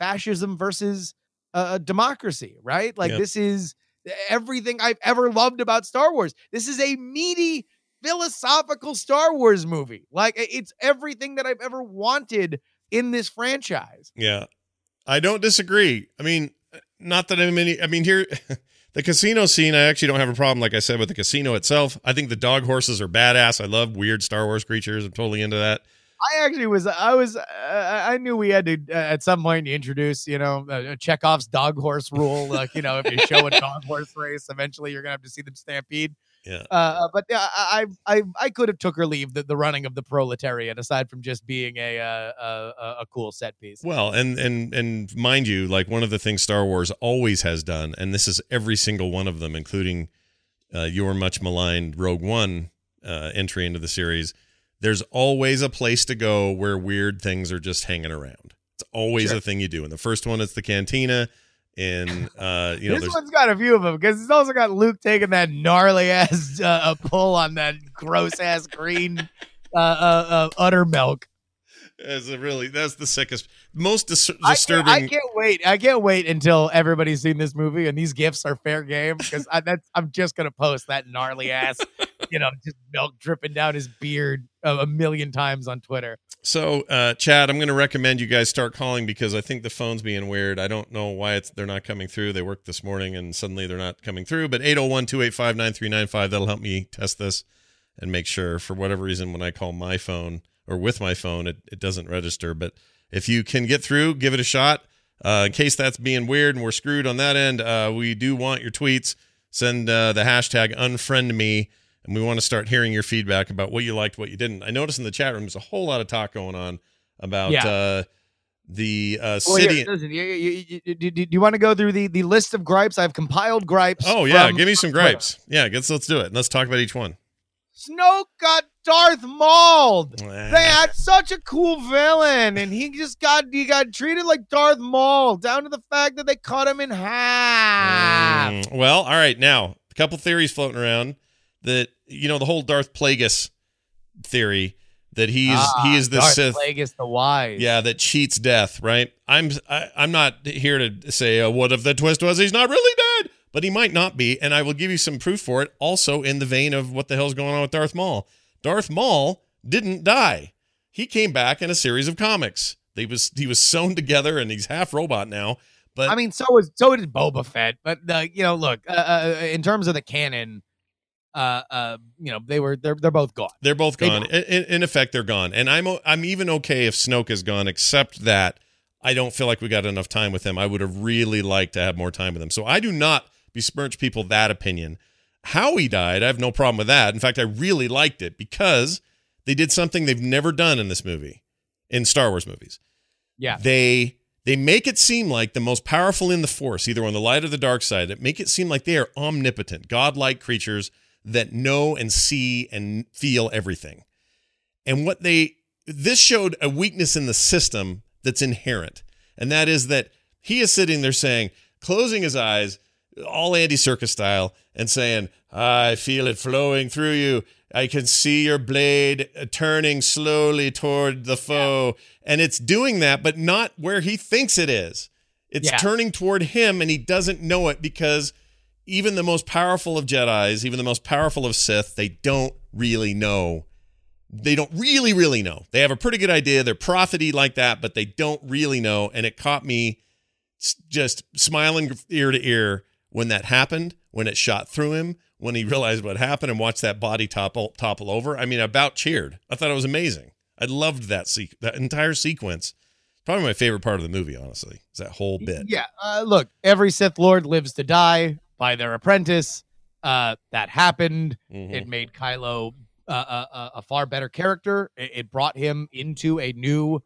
fascism versus democracy, right? Like, yep. This is everything I've ever loved about Star Wars. This is a meaty, philosophical Star Wars movie. Like, it's everything that I've ever wanted in this franchise. Yeah, I don't disagree. I mean, not that I'm any... I mean, here... The casino scene, I actually don't have a problem, like I said, with the casino itself. I think the dog horses are badass. I love weird Star Wars creatures. I'm totally into that. I actually was, I knew we had to, at some point, introduce, you know, Chekhov's dog horse rule. Like, you know, if you show a dog horse race, eventually you're going to have to see them stampede. Yeah. But I could have took or leave the running of the proletariat, aside from just being a cool set piece. Well, and mind you, like, one of the things Star Wars always has done, and this is every single one of them, including your much maligned Rogue One entry into the series, there's always a place to go where weird things are just hanging around. It's always a thing you do. In the first one, it's the cantina. And you know, this one's got a few of them, because it's also got Luke taking that gnarly ass pull on that gross ass green udder milk. That's the sickest, most disturbing. I can't wait until everybody's seen this movie and these gifts are fair game, because I'm just gonna post that gnarly ass, you know, just milk dripping down his beard a million times on Twitter. So, Chad, I'm going to recommend you guys start calling, because I think the phone's being weird. I don't know why they're not coming through. They worked this morning and suddenly they're not coming through. But 801-285-9395, that'll help me test this and make sure. For whatever reason, when I call my phone or with my phone, it doesn't register. But if you can get through, give it a shot. In case that's being weird and we're screwed on that end, we do want your tweets. Send the hashtag unfriend me. And we want to start hearing your feedback about what you liked, what you didn't. I noticed in the chat room there's a whole lot of talk going on about the city. Here, listen, do you want to go through the list of gripes? I've compiled gripes. Oh, yeah. Give me some gripes. Twitter. Yeah, let's do it. Let's talk about each one. Snoke got Darth Mauled. They had such a cool villain, and he got treated like Darth Maul, down to the fact that they cut him in half. Well, all right. Now, a couple theories floating around. That, you know, the whole Darth Plagueis theory, that he is the Sith. Darth Plagueis the Wise. Yeah, that cheats death, right? I'm not here to say, what if the twist was he's not really dead? But he might not be, and I will give you some proof for it, also in the vein of what the hell's going on with Darth Maul. Darth Maul didn't die. He came back in a series of comics. He was sewn together, and he's half robot now. But I mean, so did Boba Fett. But, you know, look, in terms of the canon... you know, they're both gone. They're both gone. In effect, they're gone. And I'm even okay if Snoke is gone, except that I don't feel like we got enough time with him. I would have really liked to have more time with him. So I do not besmirch people that opinion. How he died, I have no problem with that. In fact, I really liked it, because they did something they've never done in this movie, in Star Wars movies. Yeah. They make it seem like the most powerful in the Force, either on the light or the dark side, that make it seem like they are omnipotent, godlike creatures that know and see and feel everything. And this showed a weakness in the system that's inherent. And that is that he is sitting there saying, closing his eyes, all Andy Serkis style, and saying, I feel it flowing through you. I can see your blade turning slowly toward the foe. Yeah. And it's doing that, but not where he thinks it is. It's turning toward him, and he doesn't know it, because even the most powerful of Jedis, even the most powerful of Sith, they don't really know. They don't really, really know. They have a pretty good idea. They're prophet-y like that, but they don't really know. And it caught me just smiling ear to ear when that happened, when it shot through him, when he realized what happened and watched that body topple over. I mean, I about cheered. I thought it was amazing. I loved that entire sequence. Probably my favorite part of the movie, honestly, is that whole bit. Yeah, look, every Sith Lord lives to die by their apprentice. That happened. Mm-hmm. It made Kylo a far better character. It brought him into a new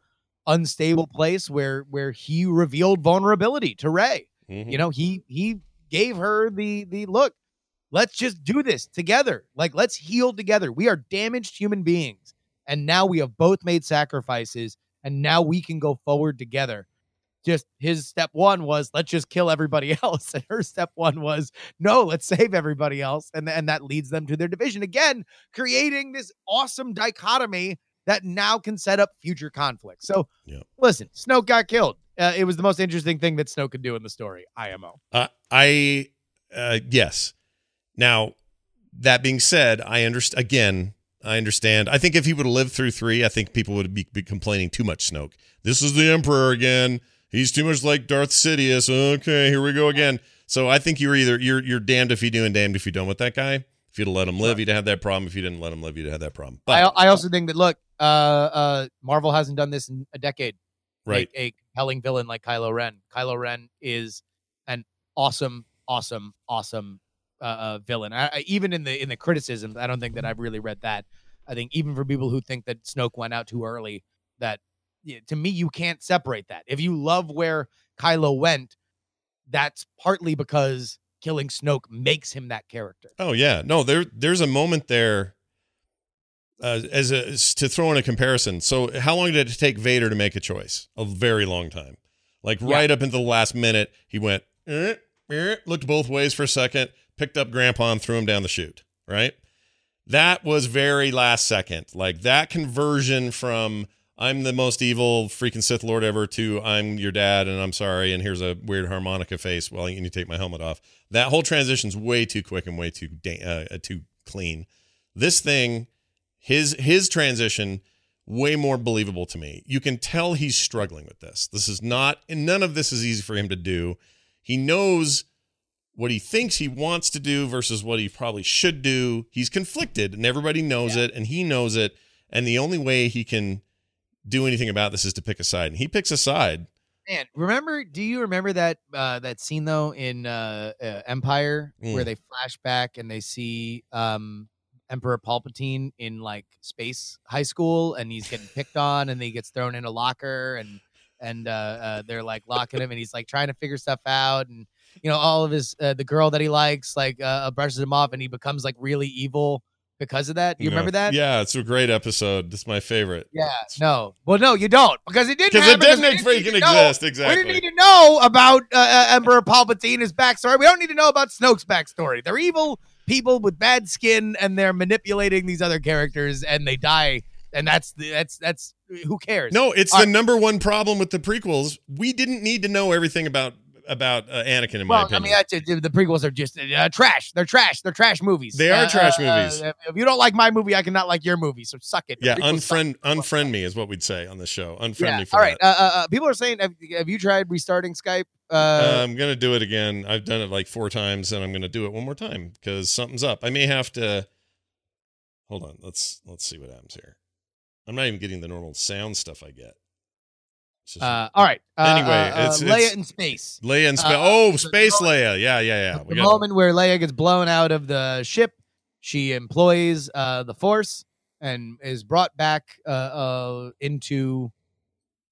unstable place where he revealed vulnerability to Rey. Mm-hmm. You know, he gave her the look, Let's just do this together. Like, let's heal together. We are damaged human beings. And now we have both made sacrifices. And now we can go forward together. Just his step one was, let's just kill everybody else. And her step one was, no, let's save everybody else. And that leads them to their division. Again, creating this awesome dichotomy that now can set up future conflicts. So listen, Snoke got killed. It was the most interesting thing that Snoke could do in the story. IMO. Yes. Now, that being said, I understand. Again, I understand. I think if he would have lived through 3, I think people would be complaining too much Snoke. This is the Emperor again. He's too much like Darth Sidious. Okay, here we go again. So I think you're damned if you do and damned if you don't with that guy. If you'd have let him live, you'd have that problem. If you didn't let him live, you'd have that problem. But I also think that, look, Marvel hasn't done this in a decade. Right. A compelling villain like Kylo Ren. Kylo Ren is an awesome, awesome, awesome villain. I even in the criticisms, I don't think that I've really read that. I think even for people who think that Snoke went out too early, that to me, you can't separate that. If you love where Kylo went, that's partly because killing Snoke makes him that character. Oh yeah, no, there's a moment there to throw in a comparison. So how long did it take Vader to make a choice? A very long time. Like right up into the last minute, he went, looked both ways for a second, picked up Grandpa and threw him down the chute. Right? That was very last second. Like that conversion from I'm the most evil freaking Sith Lord ever to I'm your dad and I'm sorry and here's a weird harmonica face while you need to take my helmet off. That whole transition's way too quick and way too clean. This thing, his transition, way more believable to me. You can tell he's struggling with this. This is not, and none of this is easy for him to do. He knows what he thinks he wants to do versus what he probably should do. He's conflicted and everybody knows it and he knows it. And the only way he can do anything about this is to pick a side, and he picks a side. Man, do you remember that scene though in Empire where they flash back and they see Emperor Palpatine in like space high school, and he's getting picked on, and then he gets thrown in a locker, and they're like locking him, and he's like trying to figure stuff out, and you know all of his the girl that he likes brushes him off, and he becomes like really evil because of that. You remember that? Yeah, it's a great episode. It's my favorite. Yeah, no. Well, no, you don't, because it didn't happen. Because it didn't freaking exist, exactly. We didn't need to know about Emperor Palpatine's backstory. We don't need to know about Snoke's backstory. They're evil people with bad skin, and they're manipulating these other characters, and they die, and that's who cares? No, it's the number one problem with the prequels. We didn't need to know everything about Anakin, in my opinion. I mean, the prequels are just trash. They're trash movies. They are trash movies. If you don't like my movie, I cannot like your movie, so suck it. Yeah, unfriend me is what we'd say on the show. Unfriend me for all right. People are saying, have you tried restarting Skype? I'm going to do it again. I've done it like 4 times, and I'm going to do it one more time because something's up. I may have to... Hold on. Let's see what happens here. I'm not even getting the normal sound stuff I get. All right. Anyway, it's Leia in space. Leia in space. Space Leia. Yeah. The moment where Leia gets blown out of the ship, she employs the Force and is brought back into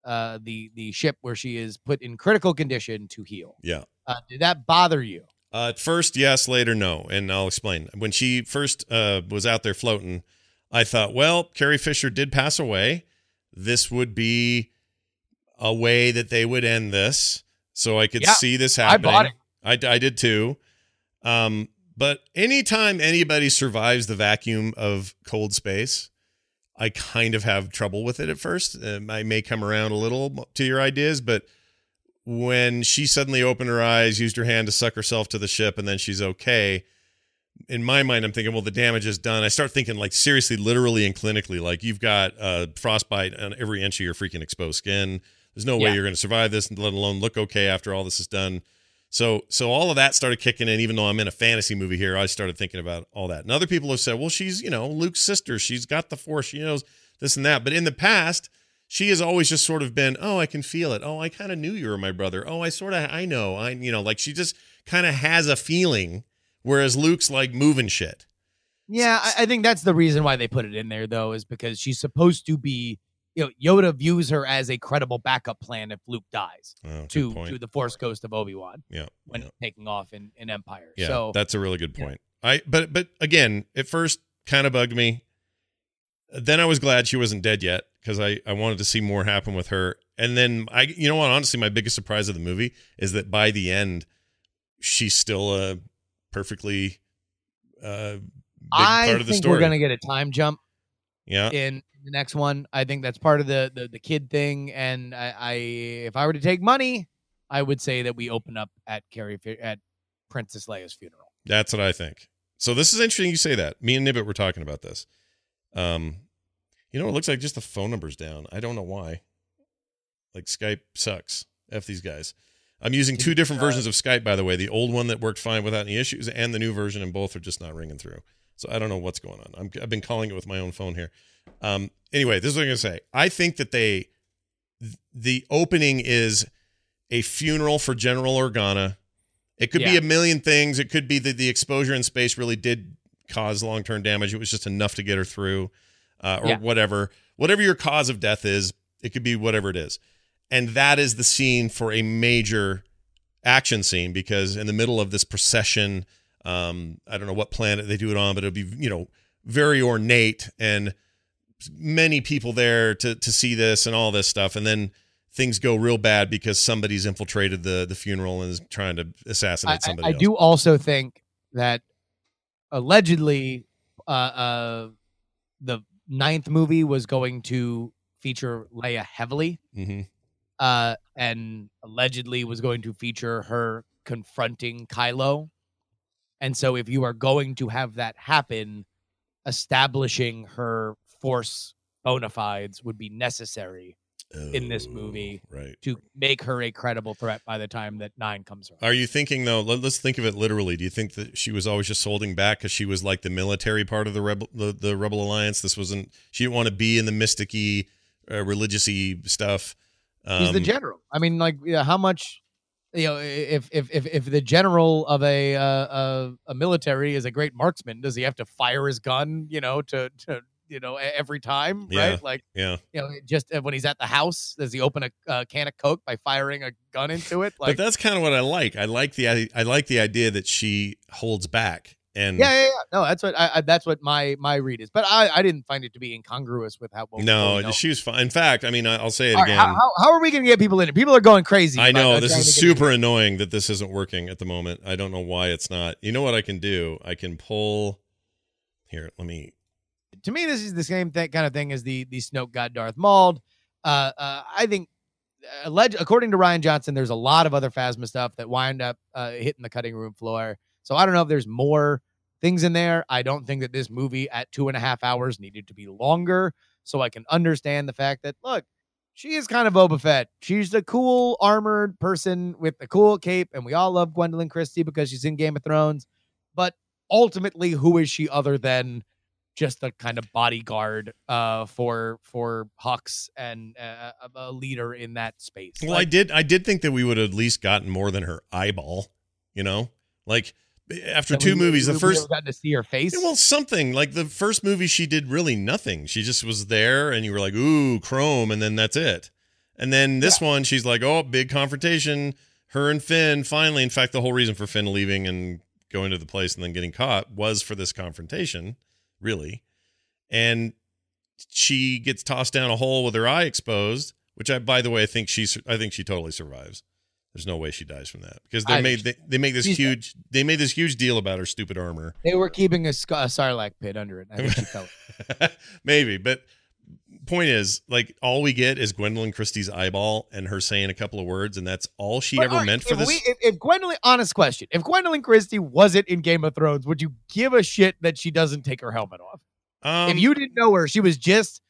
the ship, where she is put in critical condition to heal. Yeah. Did that bother you? At first, yes. Later, no. And I'll explain. When she first was out there floating, I thought, well, Carrie Fisher did pass away. This would be a way that they would end this, so I could see this happening. I bought it. I did too. But anytime anybody survives the vacuum of cold space, I kind of have trouble with it at first. I may come around a little to your ideas, but when she suddenly opened her eyes, used her hand to suck herself to the ship, and then she's okay. In my mind, I'm thinking, well, the damage is done. I start thinking, like, seriously, literally and clinically, like, you've got frostbite on every inch of your freaking exposed skin. There's no way you're going to survive this, let alone look okay after all this is done. So all of that started kicking in. Even though I'm in a fantasy movie here, I started thinking about all that. And other people have said, well, she's, you know, Luke's sister. She's got the Force. She knows this and that. But in the past, she has always just sort of been, oh, I can feel it. Oh, I kind of knew you were my brother. Oh, I know. You know, like, she just kind of has a feeling, whereas Luke's like moving shit. Yeah, I think that's the reason why they put it in there, though, is because she's supposed to be... You know, Yoda views her as a credible backup plan if Luke dies to the Force Ghost of Obi-Wan when taking off in Empire. Yeah, so that's a really good point. But again, it first kind of bugged me. Then I was glad she wasn't dead yet, because I wanted to see more happen with her. And then you know what? Honestly, my biggest surprise of the movie is that by the end, she's still a perfectly big part of the story. I think we're gonna get a time jump. Yeah. In the next one, I think that's part of the kid thing. And I if I were to take money, I would say that we open up at Princess Leia's funeral. That's what I think. So this is interesting you say that. Me and Nibbit were talking about this. You know, it looks like just the phone number's down. I don't know why. Like, Skype sucks. F these guys. I'm using two different versions of Skype, by the way. The old one that worked fine without any issues, and the new version, and both are just not ringing through. So I don't know what's going on. I've been calling it with my own phone here. Anyway, this is what I'm going to say. I think that the opening is a funeral for General Organa. It could be a million things. It could be that the exposure in space really did cause long-term damage. It was just enough to get her through or whatever. Whatever your cause of death is, it could be whatever it is. And that is the scene for a major action scene, because in the middle of this procession, I don't know what planet they do it on, but it'll be, you know, very ornate and many people there to see this and all this stuff. And then things go real bad because somebody's infiltrated the funeral and is trying to assassinate somebody else. I do also think that allegedly the 9th movie was going to feature Leia heavily, and allegedly was going to feature her confronting Kylo. And so if you are going to have that happen, establishing her Force bona fides would be necessary in this movie to make her a credible threat by the time that 9 comes around. Are you thinking, though, let's think of it literally. Do you think that she was always just holding back because she was like the military part of the Rebel Alliance? This wasn't, she didn't want to be in the mysticky, religious-y stuff. He's the general. I mean, like, how much, you know, if the general of a military is a great marksman, does he have to fire his gun, you know, to you know, every time, right? Like, you know, just when he's at the house, does he open a can of Coke by firing a gun into it? Like, but that's kind of what I like. I like the idea that she holds back. And no, that's what my read is. But I didn't find it to be incongruous with how. No, she was fine. In fact, I mean, I'll say it again. How are we going to get people in it? People are going crazy. I know this is super annoying that this isn't working at the moment. I don't know why it's not. You know what I can do? I can pull here. Let me. To me, this is the same kind of thing as the Snoke God Darth Maul. I think, according to Rian Johnson, there's a lot of other Phasma stuff that wind up hitting the cutting room floor. So I don't know if there's more things in there. I don't think that this movie at 2.5 hours needed to be longer. So I can understand the fact that, look, she is kind of Boba Fett. She's the cool armored person with the cool cape. And we all love Gwendoline Christie because she's in Game of Thrones. But ultimately, who is she other than just the kind of bodyguard for Hux and a leader in that space? Well, like, I did think that we would have at least gotten more than her eyeball, you know, like after two movies, the first got to see her face. Well, something like the first movie, she did really nothing. She just was there and you were like, ooh, chrome. And then that's it. And then this one, she's like, oh, big confrontation, her and Finn. Finally, in fact, the whole reason for Finn leaving and going to the place and then getting caught was for this confrontation. Really. And she gets tossed down a hole with her eye exposed, which I think she totally survives. There's no way she dies from that, because they made this huge deal about her stupid armor. They were keeping a Sarlacc pit under it. I think she fell. Maybe. But point is, like, all we get is Gwendoline Christie's eyeball and her saying a couple of words, and that's all she ever meant for this. If Gwendoline, honest question, if Gwendoline Christie wasn't in Game of Thrones, would you give a shit that she doesn't take her helmet off? If you didn't know her, she was just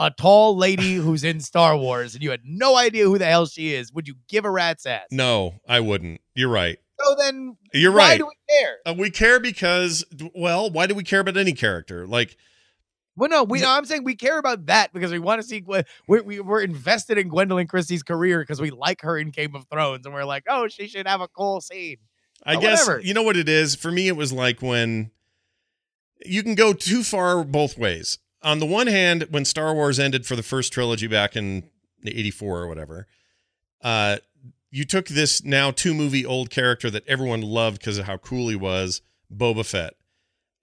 a tall lady who's in Star Wars, and you had no idea who the hell she is, would you give a rat's ass? No, I wouldn't. You're right. So then you're why do we care? We care because, well, why do we care about any character? Like, well, no, I'm saying we care about that because we want to see. We're invested in Gwendoline Christie's career because we like her in Game of Thrones, and we're like, oh, she should have a cool scene. I guess whatever. You know what it is for me. It was like when you can go too far both ways. On the one hand, when Star Wars ended for the first trilogy back in '84 or whatever, you took this now 2-movie old character that everyone loved because of how cool he was, Boba Fett,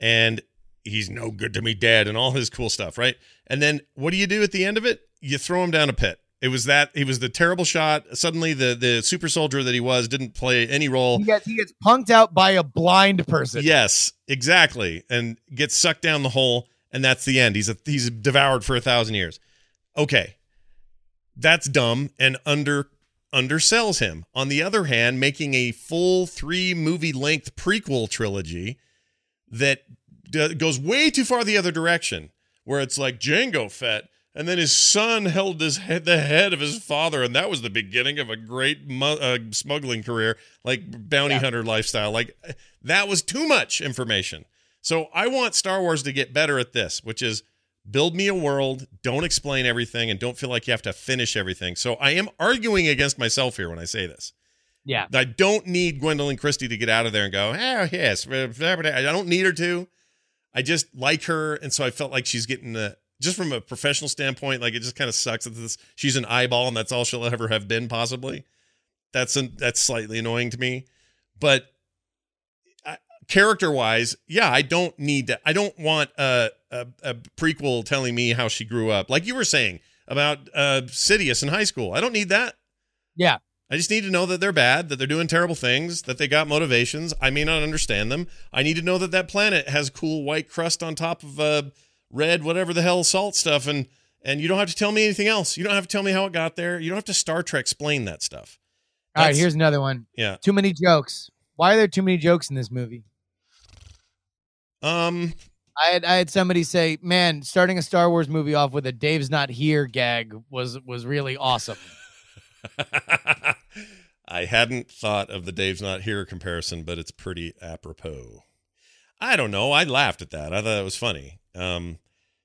and he's no good to me, Dad, and all his cool stuff, right? And then what do you do at the end of it? You throw him down a pit. It was that he was the terrible shot. Suddenly the super soldier that he was didn't play any role. He gets punked out by a blind person. Yes, exactly. And gets sucked down the hole. And that's the end. He's devoured for 1,000 years. Okay. That's dumb and undersells him. On the other hand, making a full 3-movie length prequel trilogy that goes way too far the other direction, where it's like Jango Fett, and then his son held the head of his father, and that was the beginning of a great smuggling career, like bounty hunter lifestyle. Like, that was too much information. So I want Star Wars to get better at this, which is build me a world, don't explain everything, and don't feel like you have to finish everything. So I am arguing against myself here when I say this. Yeah. I don't need Gwendoline Christie to get out of there and go, oh, yes. I don't need her to. I just like her, and so I felt like she's getting the... Just from a professional standpoint, like, it just kind of sucks that she's an eyeball and that's all she'll ever have been, possibly. That's slightly annoying to me. But character-wise, yeah, I don't need to. I don't want a prequel telling me how she grew up. Like you were saying about Sidious in high school. I don't need that. Yeah. I just need to know that they're bad, that they're doing terrible things, that they got motivations. I may not understand them. I need to know that that planet has cool white crust on top of... red, whatever the hell, salt stuff, and you don't have to tell me anything else. You don't have to tell me how it got there. You don't have to Star Trek explain that stuff. All right, here's another one. Yeah. Too many jokes. Why are there too many jokes in this movie? I had somebody say, man, starting a Star Wars movie off with a Dave's not here gag was really awesome. I hadn't thought of the Dave's not here comparison, but it's pretty apropos. I don't know. I laughed at that. I thought it was funny.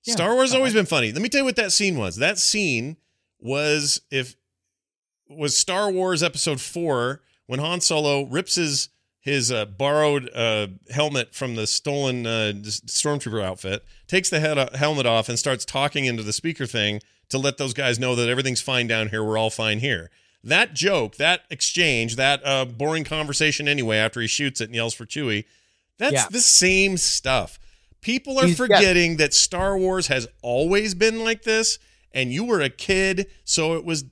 Yeah, Star Wars has always been funny. Let me tell you what that scene was. That scene was Star Wars Episode 4 when Han Solo rips his borrowed helmet from the stolen stormtrooper outfit, takes the helmet off, and starts talking into the speaker thing to let those guys know that everything's fine down here. We're all fine here. That joke, that exchange, that boring conversation anyway after he shoots it and yells for Chewie, that's the same stuff. People are forgetting that Star Wars has always been like this, and you were a kid, so it was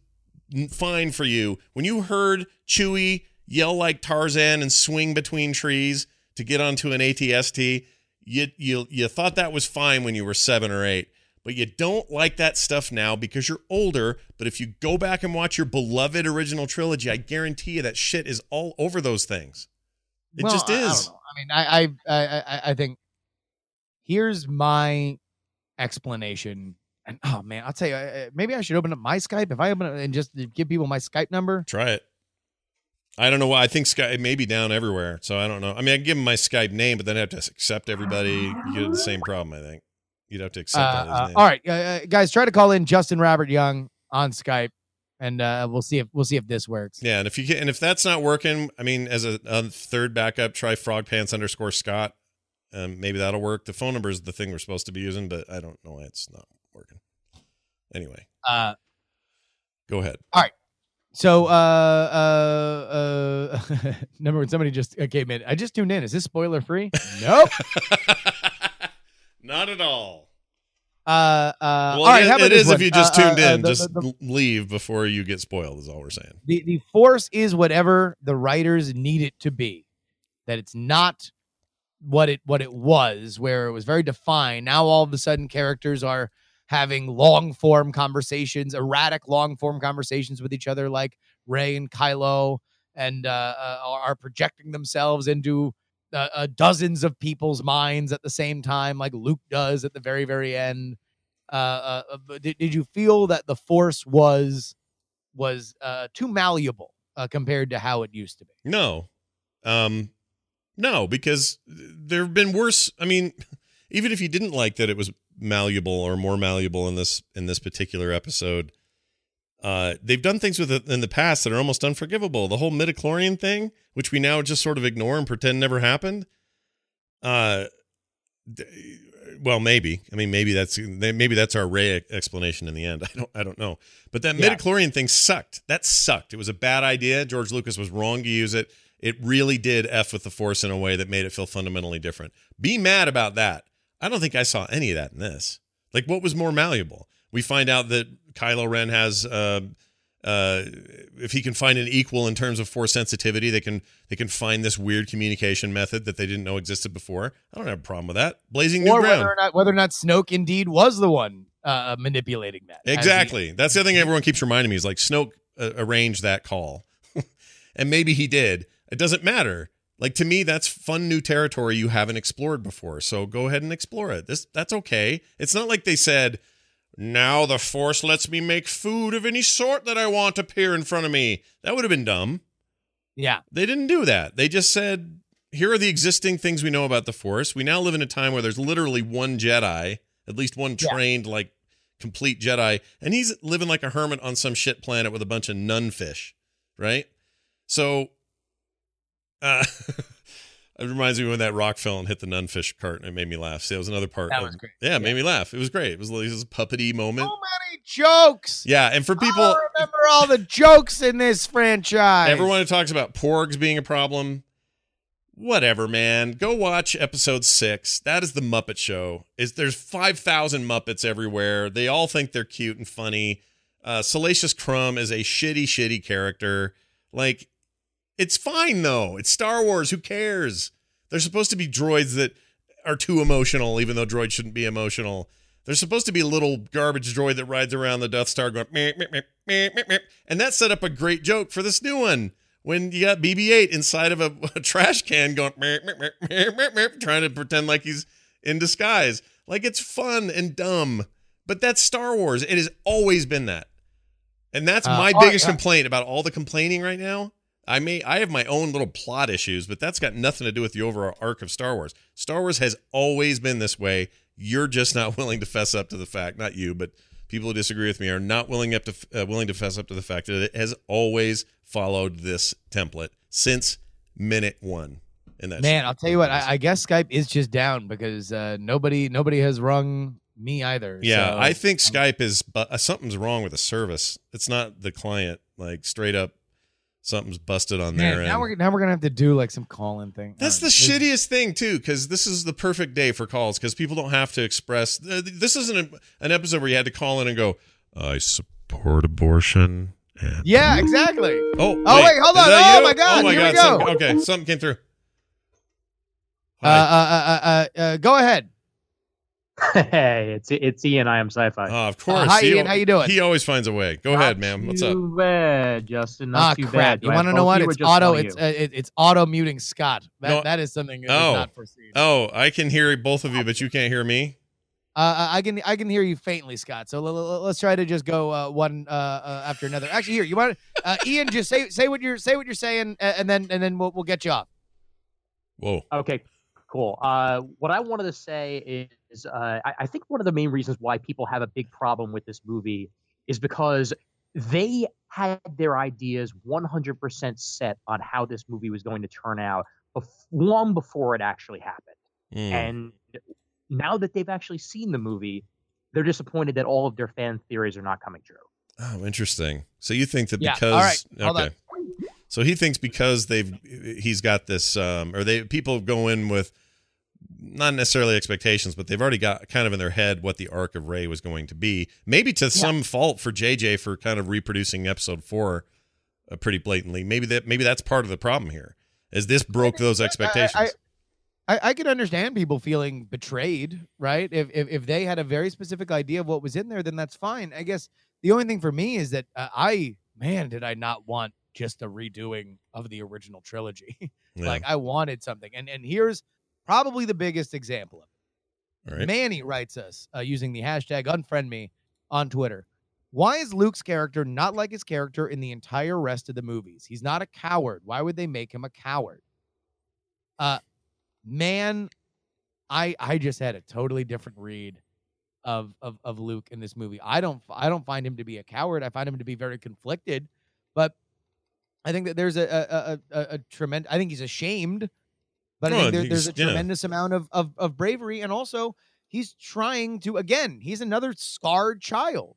fine for you. When you heard Chewie yell like Tarzan and swing between trees to get onto an AT-ST, you thought that was fine when you were 7 or 8, but you don't like that stuff now because you're older. But if you go back and watch your beloved original trilogy, I guarantee you that shit is all over those things. It just is. I don't know. I think... Here's my explanation. And oh man, I'll tell you, maybe I should open up my Skype. If I open up and just give people my Skype number, try it. I don't know why. I think Skype may be down everywhere, so I don't know. I mean, I can give them my Skype name, but then I have to accept everybody. You get the same problem. I think you'd have to accept that name. All right, guys, try to call in Justin Robert Young on Skype, and we'll see if this works. Yeah, and if you can, and if that's not working, I mean, as a third backup, try frogpants_Scott. Maybe that'll work. The phone number is the thing we're supposed to be using, but I don't know why it's not working. Anyway, go ahead. All right. So, number one, somebody just came in. I just tuned in. Is this spoiler free? Nope. Not at all. Well, all right. How about it is if you just tuned in, just leave before you get spoiled is all we're saying. The Force is whatever the writers need it to be. That it's not what it was, where it was very defined. Now all of a sudden characters are having long form conversations, erratic long form conversations with each other, like Rey and Kylo, and are projecting themselves into dozens of people's minds at the same time, like Luke does at the very, very end. Did you feel that the Force was too malleable compared to how it used to be? No. No, because there have been worse. I mean, even if you didn't like that it was malleable or more malleable in this particular episode, they've done things with it in the past that are almost unforgivable. The whole midichlorian thing, which we now just sort of ignore and pretend never happened. Well, maybe. I mean, maybe that's our Rey explanation in the end. I don't know. But that midichlorian thing sucked. That sucked. It was a bad idea. George Lucas was wrong to use it. It really did F with the Force in a way that made it feel fundamentally different. Be mad about that. I don't think I saw any of that in this. Like, what was more malleable? We find out that Kylo Ren has, if he can find an equal in terms of Force sensitivity, they can find this weird communication method that they didn't know existed before. I don't have a problem with that. Blazing new ground. Whether or not Snoke indeed was the one manipulating that. Exactly. That's the other thing everyone keeps reminding me is, like, Snoke arranged that call. And maybe he did. It doesn't matter. Like, to me, that's fun new territory you haven't explored before. So go ahead and explore it. That's okay. It's not like they said, now the Force lets me make food of any sort that I want appear in front of me. That would have been dumb. Yeah. They didn't do that. They just said, here are the existing things we know about the Force. We now live in a time where there's literally one Jedi, at least one trained, like, complete Jedi. And he's living like a hermit on some shit planet with a bunch of nunfish, right? So... it reminds me when that rock fell and hit the nunfish cart, and it made me laugh. See, that was another part. That was great. Yeah, it made me laugh. It was great. It was a puppety moment. So many jokes. Yeah, and for people, I remember all the jokes in this franchise. Everyone who talks about porgs being a problem, whatever, man. Go watch episode 6. That is the Muppet Show. There's 5,000 Muppets everywhere. They all think they're cute and funny. Salacious Crumb is a shitty, shitty character. Like. It's fine, though. It's Star Wars. Who cares? They're supposed to be droids that are too emotional, even though droids shouldn't be emotional. They're supposed to be a little garbage droid that rides around the Death Star going, meh, meh, meh, meh, meh, meh. And that set up a great joke for this new one. When you got BB-8 inside of a trash can going, meh, meh, meh, meh, meh, meh, trying to pretend like he's in disguise. Like, it's fun and dumb. But that's Star Wars. It has always been that. And that's my biggest complaint about all the complaining right now. I have my own little plot issues, but that's got nothing to do with the overall arc of Star Wars. Star Wars has always been this way. You're just not willing to fess up to the fact, not you, but people who disagree with me are not willing to fess up to the fact that it has always followed this template since minute one. And that's, man, I'll tell you what, I guess Skype is just down because nobody has rung me either. Yeah, so. I think Skype is, but something's wrong with the service. It's not the client, like, straight up. Something's busted on their end. Now we're gonna have to do like some call-in thing. That's the shittiest thing too, because this is the perfect day for calls because people don't have to express. This isn't an episode where you had to call in and go, "I support abortion." And yeah, exactly. Oh wait, hold on. Oh my god. Here we go. Something came through. Go ahead. Hey, it's Ian. I am Sci-Fi. Of course. Hi, Ian. How you doing? He always finds a way. Go ahead, ma'am. What's up? Too bad, Justin. Not too bad. You want to know what? It's auto. It's auto muting Scott. That is something that was not foreseen. Oh, I can hear both of you, but you can't hear me. I can hear you faintly, Scott. So let's try to just go one after another. Actually, here you want Ian. Just say what you're saying, and then we'll get you off. Whoa. Okay. Cool. What I wanted to say is I think one of the main reasons why people have a big problem with this movie is because they had their ideas 100% set on how this movie was going to turn out long before it actually happened. Mm. And now that they've actually seen the movie, they're disappointed that all of their fan theories are not coming true. Oh, interesting. So you think that because... All right. Okay. Hold on. So he thinks because he's got this, people go in with not necessarily expectations, but they've already got kind of in their head what the arc of Rey was going to be. Maybe to some fault for JJ for kind of reproducing episode 4 pretty blatantly. Maybe that's part of the problem here, is this broke those expectations. I could understand people feeling betrayed, right? If they had a very specific idea of what was in there, then that's fine. I guess the only thing for me is that did I not want just a redoing of the original trilogy. Like, I wanted something. And here's probably the biggest example of it. All right. Manny writes us using the hashtag Unfriend Me on Twitter. Why is Luke's character not like his character in the entire rest of the movies? He's not a coward. Why would they make him a coward? Man, I just had a totally different read of Luke in this movie. I don't find him to be a coward. I find him to be very conflicted, but I think that there's a tremendous... I think he's ashamed, but I think there's a tremendous amount of bravery. And also, he's trying to... Again, he's another scarred child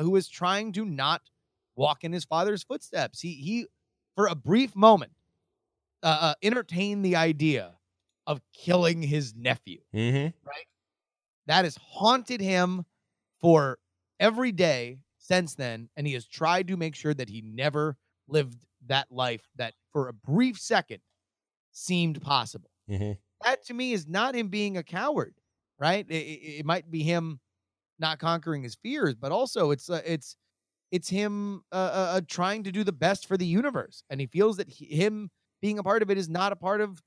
who is trying to not walk in his father's footsteps. He for a brief moment, entertain the idea of killing his nephew. Mm-hmm. Right? That has haunted him for every day since then, and he has tried to make sure that he never lived that life that for a brief second seemed possible. Mm-hmm. That to me is not him being a coward, right? It might be him not conquering his fears, but also it's him trying to do the best for the universe, and he feels that him being a part of it is not a part of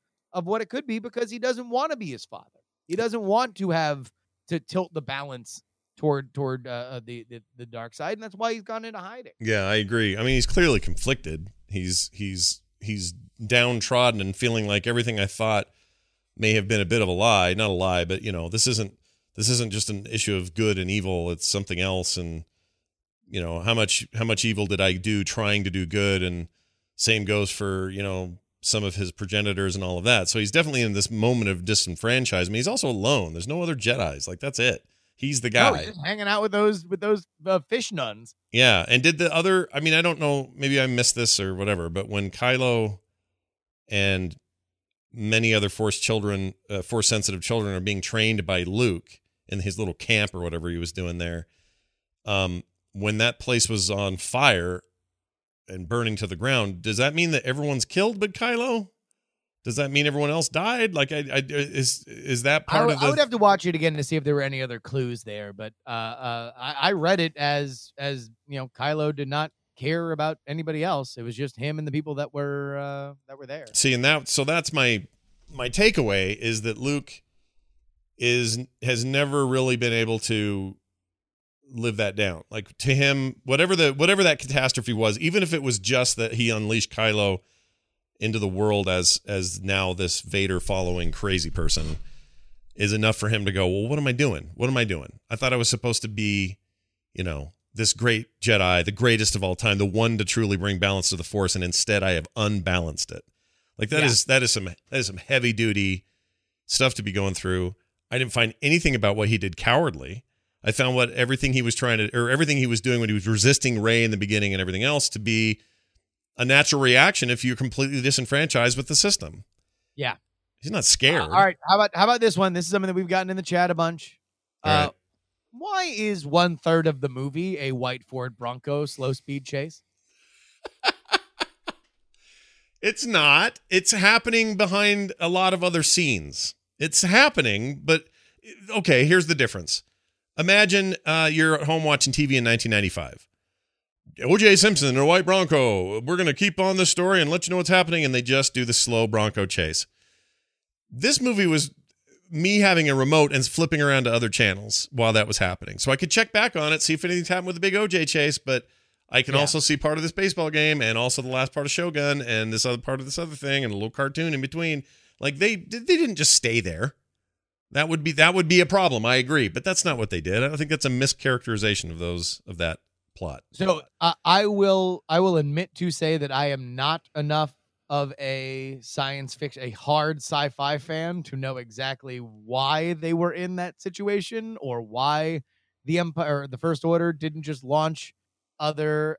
what it could be, because he doesn't want to be his father. He doesn't want to have to tilt the balance toward the dark side, and that's why he's gone into hiding. Yeah, I agree. I mean, he's clearly conflicted. He's downtrodden and feeling like everything I thought may have been a bit of a lie, not a lie, but you know, this isn't just an issue of good and evil, it's something else. And you know, how much evil did I do trying to do good? And same goes for, you know, some of his progenitors and all of that. So he's definitely in this moment of disenfranchisement. He's also alone. There's no other Jedis. Like, that's it. He's the guy. No, he's just hanging out with those fish nuns. Yeah. And did the other, I mean, I don't know, maybe I missed this or whatever, but when Kylo and many other force sensitive children are being trained by Luke in his little camp or whatever he was doing there, when that place was on fire and burning to the ground, does that mean that everyone's killed but Kylo? Does that mean everyone else died? Like, is that part of the... I would have to watch it again to see if there were any other clues there, but I read it as you know, Kylo did not care about anybody else. It was just him and the people that were there. See, and that's my takeaway is that Luke has never really been able to live that down. Like, to him, whatever that catastrophe was, even if it was just that he unleashed Kylo into the world as now this Vader following crazy person, is enough for him to go, well, what am I doing? What am I doing? I thought I was supposed to be, you know, this great Jedi, the greatest of all time, the one to truly bring balance to the Force, and instead I have unbalanced it. Like, that is some heavy duty stuff to be going through. I didn't find anything about what he did cowardly. I found everything he was doing when he was resisting Rey in the beginning and everything else to be a natural reaction if you're completely disenfranchised with the system. Yeah. He's not scared. All right. How about this one? This is something that we've gotten in the chat a bunch. Right. Why is 1/3 of the movie a white Ford Bronco slow speed chase? It's not. It's happening behind a lot of other scenes. It's happening, but okay, here's the difference. Imagine you're at home watching TV in 1995. O.J. Simpson and a white Bronco. We're going to keep on this story and let you know what's happening. And they just do the slow Bronco chase. This movie was me having a remote and flipping around to other channels while that was happening. So I could check back on it, see if anything's happened with the big O.J. chase. But I can also see part of this baseball game and also the last part of Shogun and this other part of this other thing and a little cartoon in between. Like, they didn't just stay there. That would be a problem. I agree. But that's not what they did. I think that's a mischaracterization of that plot. So I will admit to say that I am not enough of a science fiction, a hard sci-fi fan to know exactly why they were in that situation or why the Empire, the First Order, didn't just launch other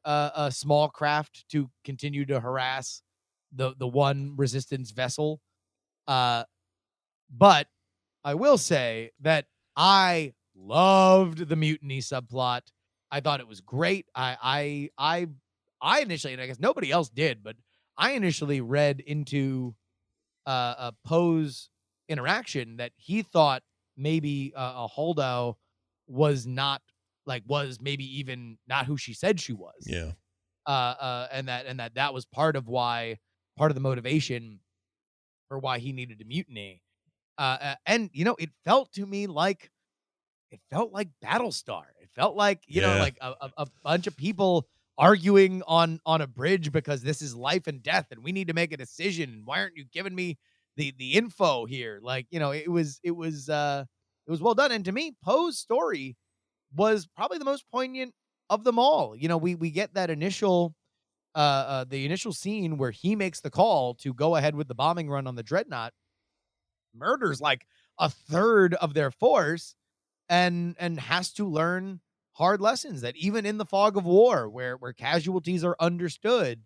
small craft to continue to harass the one resistance vessel. But I will say that I loved the mutiny subplot. I thought it was great. I initially, and I guess nobody else did, but I initially read into Poe's interaction that he thought maybe a Holdo was maybe even not who she said she was. Yeah. And that was part of the motivation for why he needed to mutiny. And you know, it felt like Battlestar. It felt like, you know, like a bunch of people arguing on a bridge because this is life and death and we need to make a decision. Why aren't you giving me the info here? Like, you know, it was well done. And to me, Poe's story was probably the most poignant of them all. You know, we get that initial scene where he makes the call to go ahead with the bombing run on the Dreadnought, murders like 1/3 of their force, and has to learn hard lessons that even in the fog of war, where casualties are understood,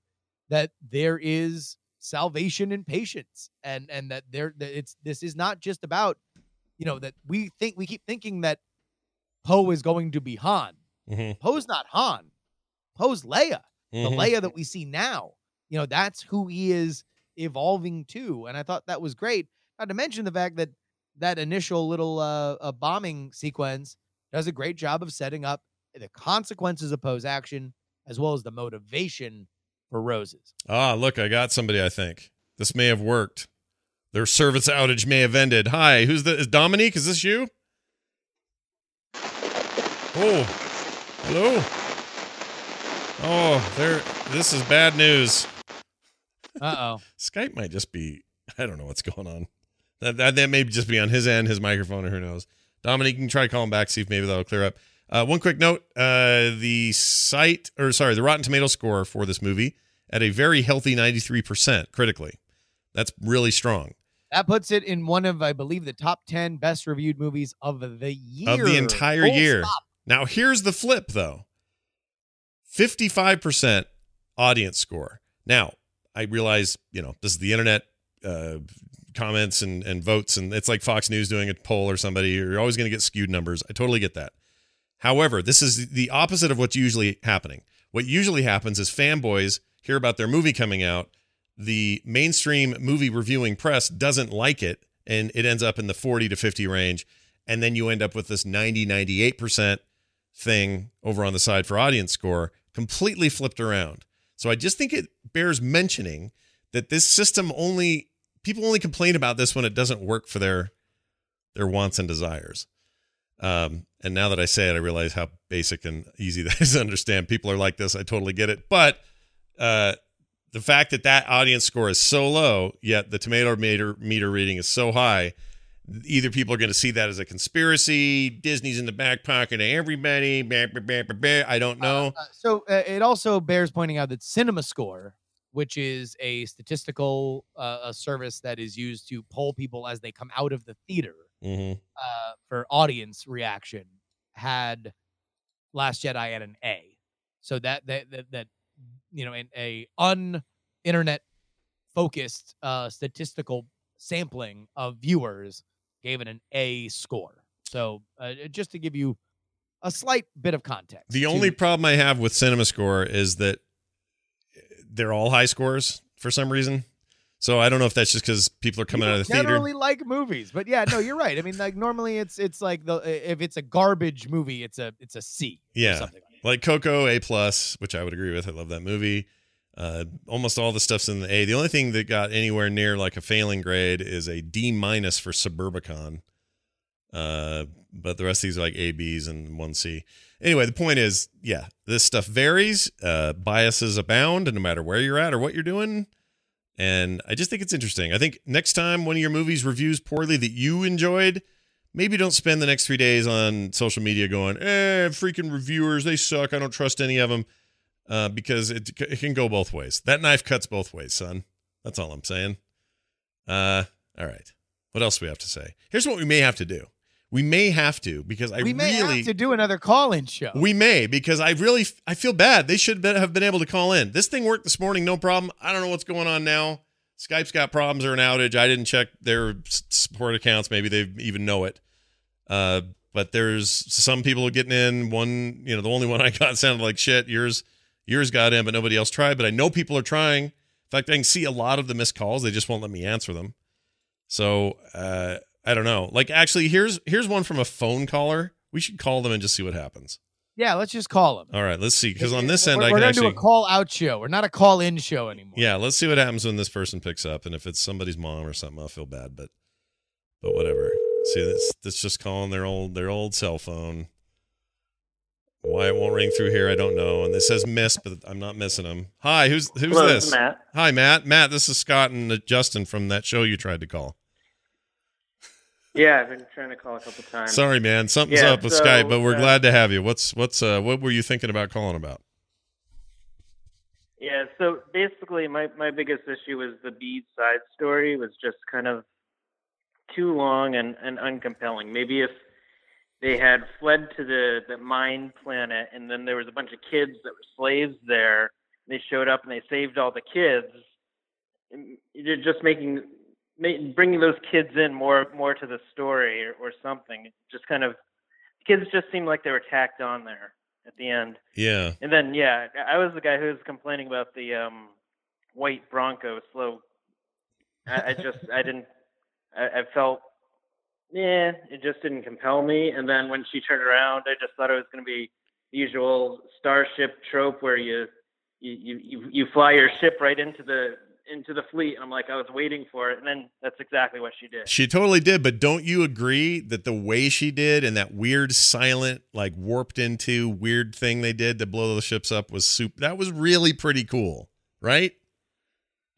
that there is salvation and patience, and that there, it's, this is not just about, you know, that we think, we keep thinking that Poe is going to be Han. Mm-hmm. Poe's not Han. Poe's Leia, mm-hmm. the Leia that we see now. You know, that's who he is evolving to, and I thought that was great. Not to mention the fact that that initial little bombing sequence does a great job of setting up the consequences of Poe's action, as well as the motivation for Rose's. Ah, look, I got somebody, I think. This may have worked. Their service outage may have ended. Hi, who's the... Is Dominique, is this you? Oh, hello? Oh, there... This is bad news. Uh-oh. Skype might just be... I don't know what's going on. That may just be on his end, his microphone, or who knows. Dominique, you can try calling back, see if maybe that'll clear up. One quick note, the Rotten Tomatoes score for this movie at a very healthy 93% critically. That's really strong. That puts it in one of, I believe, the top 10 best reviewed movies of the year. Of the entire year. Stop. Now, here's the flip, though. 55% audience score. Now, I realize, you know, this is the internet, comments and votes, and it's like Fox News doing a poll or somebody. You're always going to get skewed numbers. I totally get that. However, this is the opposite of what's usually happening. What usually happens is fanboys hear about their movie coming out. The mainstream movie reviewing press doesn't like it, and it ends up in the 40 to 50 range. And then you end up with this 90, 98% thing over on the side for audience score, completely flipped around. So I just think it bears mentioning that this system only, people only complain about this when it doesn't work for their wants and desires. And now that I say it, I realize how basic and easy that is to understand. People are like this. I totally get it. But the fact that that audience score is so low, yet the tomato meter reading is so high, either people are going to see that as a conspiracy, Disney's in the back pocket of everybody, I don't know. So it also bears pointing out that CinemaScore, which is a statistical a service that is used to poll people as they come out of the theater, mm-hmm. For audience reaction, had Last Jedi at an A, so that you know, in a un-internet focused statistical sampling of viewers, gave it an A score. So just to give you a slight bit of context. The only problem I have with CinemaScore is that they're all high scores for some reason. So I don't know if that's just because people are coming out of the theater. Generally like movies, but yeah, no, you're right. I mean, like normally it's like if it's a garbage movie, it's a C. Yeah, or something like Coco, A+, which I would agree with. I love that movie. Almost all the stuff's in the A. The only thing that got anywhere near like a failing grade is a D- for Suburbicon. But the rest of these are like A, Bs, and 1C. Anyway, the point is, yeah, this stuff varies. Biases abound, and no matter where you're at or what you're doing. And I just think it's interesting. I think next time one of your movies reviews poorly that you enjoyed, maybe don't spend the next 3 days on social media going, freaking reviewers, they suck. I don't trust any of them, because it can go both ways. That knife cuts both ways, son. That's all I'm saying. All right. What else do we have to say? Here's what we may have to do. We may have to, because I really... We may have to do another call-in show. We may, because I feel bad. They should have been able to call in. This thing worked this morning, no problem. I don't know what's going on now. Skype's got problems or an outage. I didn't check their support accounts. Maybe they even know it. But there's some people getting in. One, you know, the only one I got sounded like shit. Yours got in, but nobody else tried. But I know people are trying. In fact, I can see a lot of the missed calls. They just won't let me answer them. So... I don't know. Like, actually, here's one from a phone caller. We should call them and just see what happens. Yeah, let's just call them. All right, let's see. Because on this end, I can actually... We're going to do a call-out show. We're not a call-in show anymore. Yeah, let's see what happens when this person picks up. And if it's somebody's mom or something, I'll feel bad. But whatever. See, that's just calling their old cell phone. Why it won't ring through here, I don't know. And this says miss, but I'm not missing them. Hi, who's Hello, this? Matt. Hi, Matt. Matt, this is Scott and Justin from that show you tried to call. Yeah, I've been trying to call a couple times. Sorry, man. Something's up with Skype, but we're glad to have you. What were you thinking about calling about? Yeah, so basically my biggest issue was the B side story was just kind of too long and uncompelling. Maybe if they had fled to the mine planet and then there was a bunch of kids that were slaves there, they showed up and they saved all the kids, you're just bringing those kids in more to the story or something. Just kind of kids just seemed like they were tacked on there at the end. Yeah. And then I was the guy who was complaining about the white Bronco slow. It just didn't compel me. And then when she turned around, I just thought it was going to be the usual starship trope where you fly your ship right into the fleet. And I'm like, I was waiting for it. And then that's exactly what she did. She totally did. But don't you agree that the way she did and that weird silent, like warped into weird thing they did to blow the ships up was super, that was really pretty cool, right?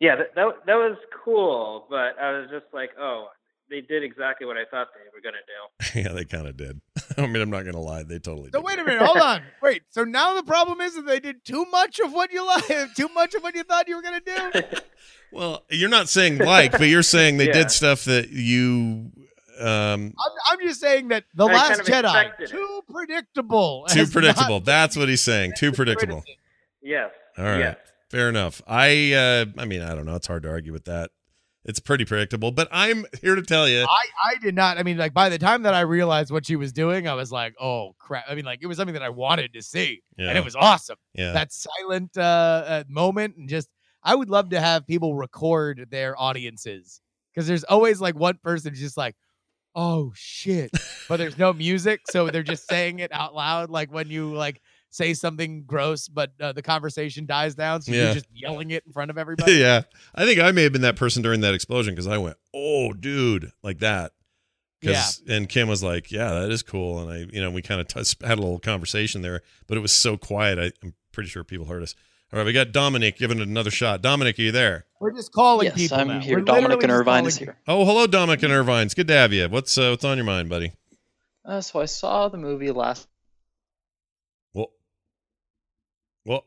Yeah, that was cool. But I was just like, oh, they did exactly what I thought they were going to do. Yeah, they kind of did. I mean, I'm not going to lie. They totally did. So wait a minute. Hold on. Wait. So now the problem is that they did too much of what you like, too much of what you thought you were going to do. Well, you're not saying like, but you're saying they did stuff that you... I'm just saying that The Last Jedi, too predictable. Too predictable. That's what he's saying. Too predictable. Yes. All right. Yes. Fair enough. I mean, I don't know. It's hard to argue with that. It's pretty predictable, but I'm here to tell you. I did not. I mean, like by the time that I realized what she was doing, I was like, oh crap. I mean, like it was something that I wanted to see and it was awesome. Yeah. That silent moment. And just, I would love to have people record their audiences because there's always like one person just like, oh shit, but there's no music. So they're just saying it out loud. Like when you like say something gross, but the conversation dies down. So you're just yelling it in front of everybody. Yeah. I think I may have been that person during that explosion. Cause I went, oh dude, like that. And Kim was like, yeah, that is cool. And we kind of had a little conversation there, but it was so quiet. I'm pretty sure people heard us. All right. We got Dominic giving it another shot. Dominic, are you there? We're just calling people. Yes, I'm here. Dominic and Irvine is here. Oh, hello, Dominic and Irvine. It's good to have you. What's on your mind, buddy? So I saw the movie last. Well,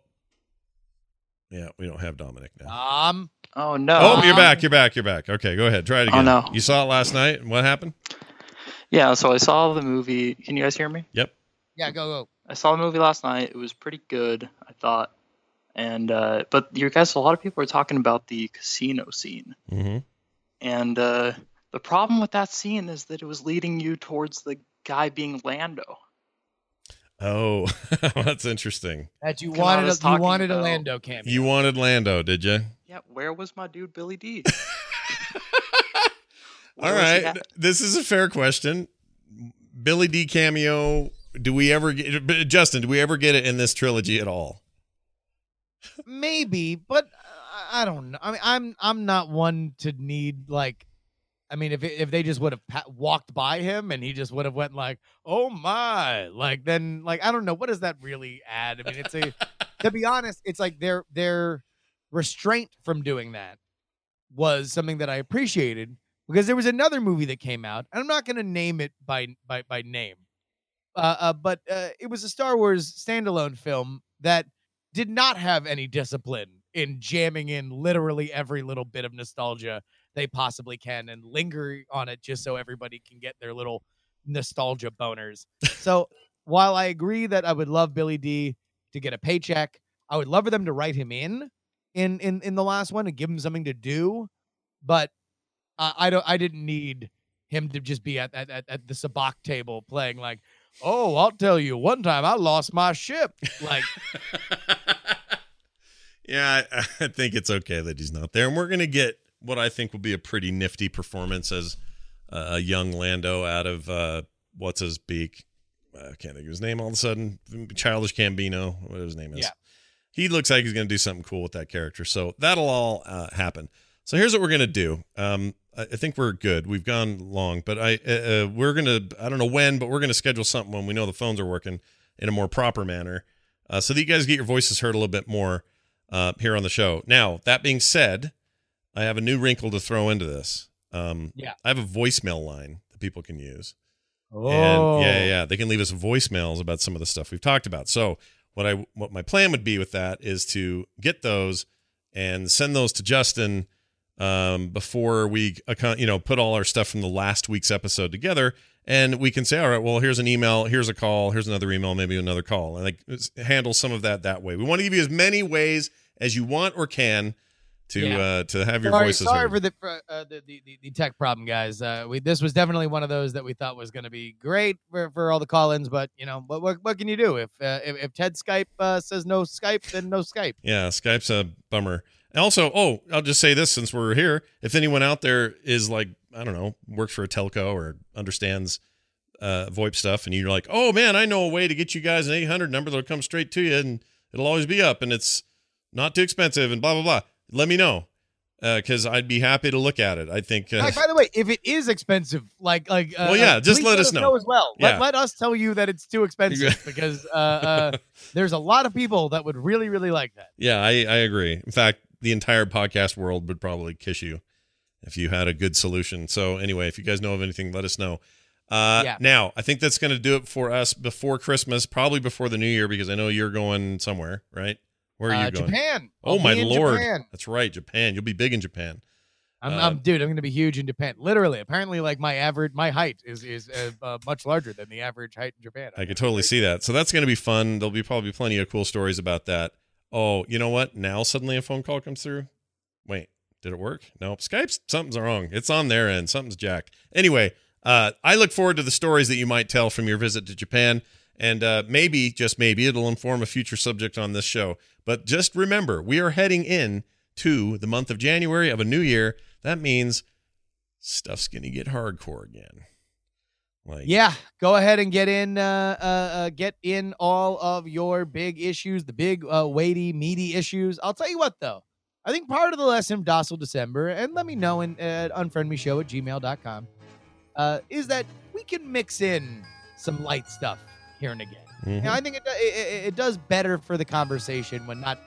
yeah, we don't have Dominic now. Oh no! Oh, you're back. Okay, go ahead. Try it again. Oh no! You saw it last night, and what happened? Yeah, so I saw the movie. Can you guys hear me? Yep. Yeah, go. I saw the movie last night. It was pretty good, I thought. And but you guys, a lot of people are talking about the casino scene, and the problem with that scene is that it was leading you towards the guy being Lando. Oh, that's interesting. That you wanted a Lando cameo. You wanted Lando, did you? Yeah. Where was my dude Billy Dee? All right, this is a fair question. Billy Dee cameo. Do we ever get Justin? Do we ever get it in this trilogy at all? Maybe, but I don't know. I mean, I'm not one to need like. I mean, if they just would have walked by him and he just would have went like, oh my, like then like I don't know, what does that really add? I mean, it's a to be honest, it's like their restraint from doing that was something that I appreciated because there was another movie that came out, and I'm not going to name it by name, but it was a Star Wars standalone film that did not have any discipline in jamming in literally every little bit of nostalgia they possibly can and linger on it just so everybody can get their little nostalgia boners. So while I agree that I would love Billy Dee to get a paycheck, I would love for them to write him in the last one and give him something to do. But I didn't need him to just be at the sabacc table playing like, oh, I'll tell you one time I lost my ship. Like, yeah, I think it's okay that he's not there. And we're going to get, what I think will be a pretty nifty performance as a young Lando out of what's his beak. I can't think of his name all of a sudden. Childish Gambino, whatever his name is. Yeah. He looks like he's going to do something cool with that character. So that'll all happen. So here's what we're going to do. I think we're good. We've gone long, but I don't know when, but we're going to schedule something when we know the phones are working in a more proper manner. So that you guys get your voices heard a little bit more here on the show. Now, that being said, I have a new wrinkle to throw into this. I have a voicemail line that people can use. Oh, and they can leave us voicemails about some of the stuff we've talked about. So what my plan would be with that is to get those and send those to Justin before we put all our stuff from the last week's episode together, and we can say, all right, well, here's an email, here's a call, here's another email, maybe another call, and like handle some of that way. We want to give you as many ways as you want or can to have your voices heard. Sorry for the tech problem, guys. This was definitely one of those that we thought was going to be great for all the call-ins, but you know, what can you do if Ted Skype says no Skype, then no Skype. Yeah, Skype's a bummer. Also, I'll just say this since we're here: if anyone out there is like, I don't know, works for a telco or understands VoIP stuff, and you're like, oh man, I know a way to get you guys an 800 number that'll come straight to you, and it'll always be up, and it's not too expensive, and blah blah blah. Let me know, because I'd be happy to look at it. I think. By the way, if it is expensive, just let us know as well. Yeah. Let us tell you that it's too expensive because there's a lot of people that would really, really like that. Yeah, I agree. In fact, the entire podcast world would probably kiss you if you had a good solution. So anyway, if you guys know of anything, let us know. Now, I think that's going to do it for us before Christmas, probably before the new year, because I know you're going somewhere, right? Where are you going? Japan. Oh, my Lord. Japan. That's right. Japan. You'll be big in Japan. I'm going to be huge in Japan. Literally. Apparently, like my height is much larger than the average height in Japan. I could totally see that. So that's going to be fun. There'll be probably plenty of cool stories about that. Oh, you know what? Now suddenly a phone call comes through. Wait, did it work? Nope. Skype's something's wrong. It's on their end. Something's jacked. Anyway, I look forward to the stories that you might tell from your visit to Japan. And maybe, just maybe, it'll inform a future subject on this show. But just remember, we are heading in to the month of January of a new year. That means stuff's going to get hardcore again. Go ahead and get in all of your big issues, the big weighty, meaty issues. I'll tell you what, though. I think part of the lesson, docile December, and let me know at unfriendmeshow@gmail.com, is that we can mix in some light stuff here and again. Mm-hmm. Now, I think it does better for the conversation when not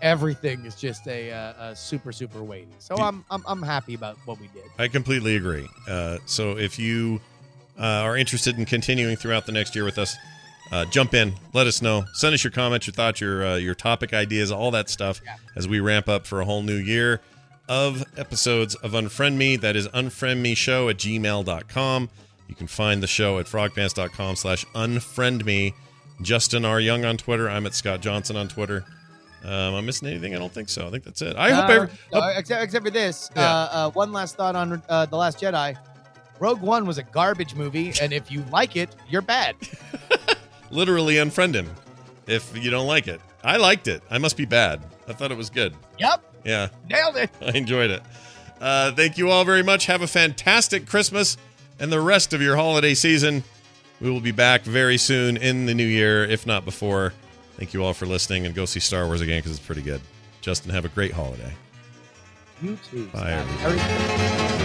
everything is just a super, super weighty. So I'm happy about what we did. I completely agree. So if you are interested in continuing throughout the next year with us, jump in, let us know, send us your comments, your thoughts, your topic ideas, all that stuff as we ramp up for a whole new year of episodes of Unfriend Me. That is unfriendmeshow@gmail.com. You can find the show at frogpants.com/unfriendme. Justin R. Young on Twitter. I'm at Scott Johnson on Twitter. Am I missing anything? I don't think so. I think that's it. I hope except for this. Yeah. One last thought on The Last Jedi. Rogue One was a garbage movie, and if you like it, you're bad. Literally unfriend him if you don't like it. I liked it. I must be bad. I thought it was good. Yep. Yeah. Nailed it. I enjoyed it. Thank you all very much. Have a fantastic Christmas and the rest of your holiday season. We will be back very soon in the new year, if not before. Thank you all for listening, and go see Star Wars again because it's pretty good. Justin, have a great holiday. You too. Bye, everybody.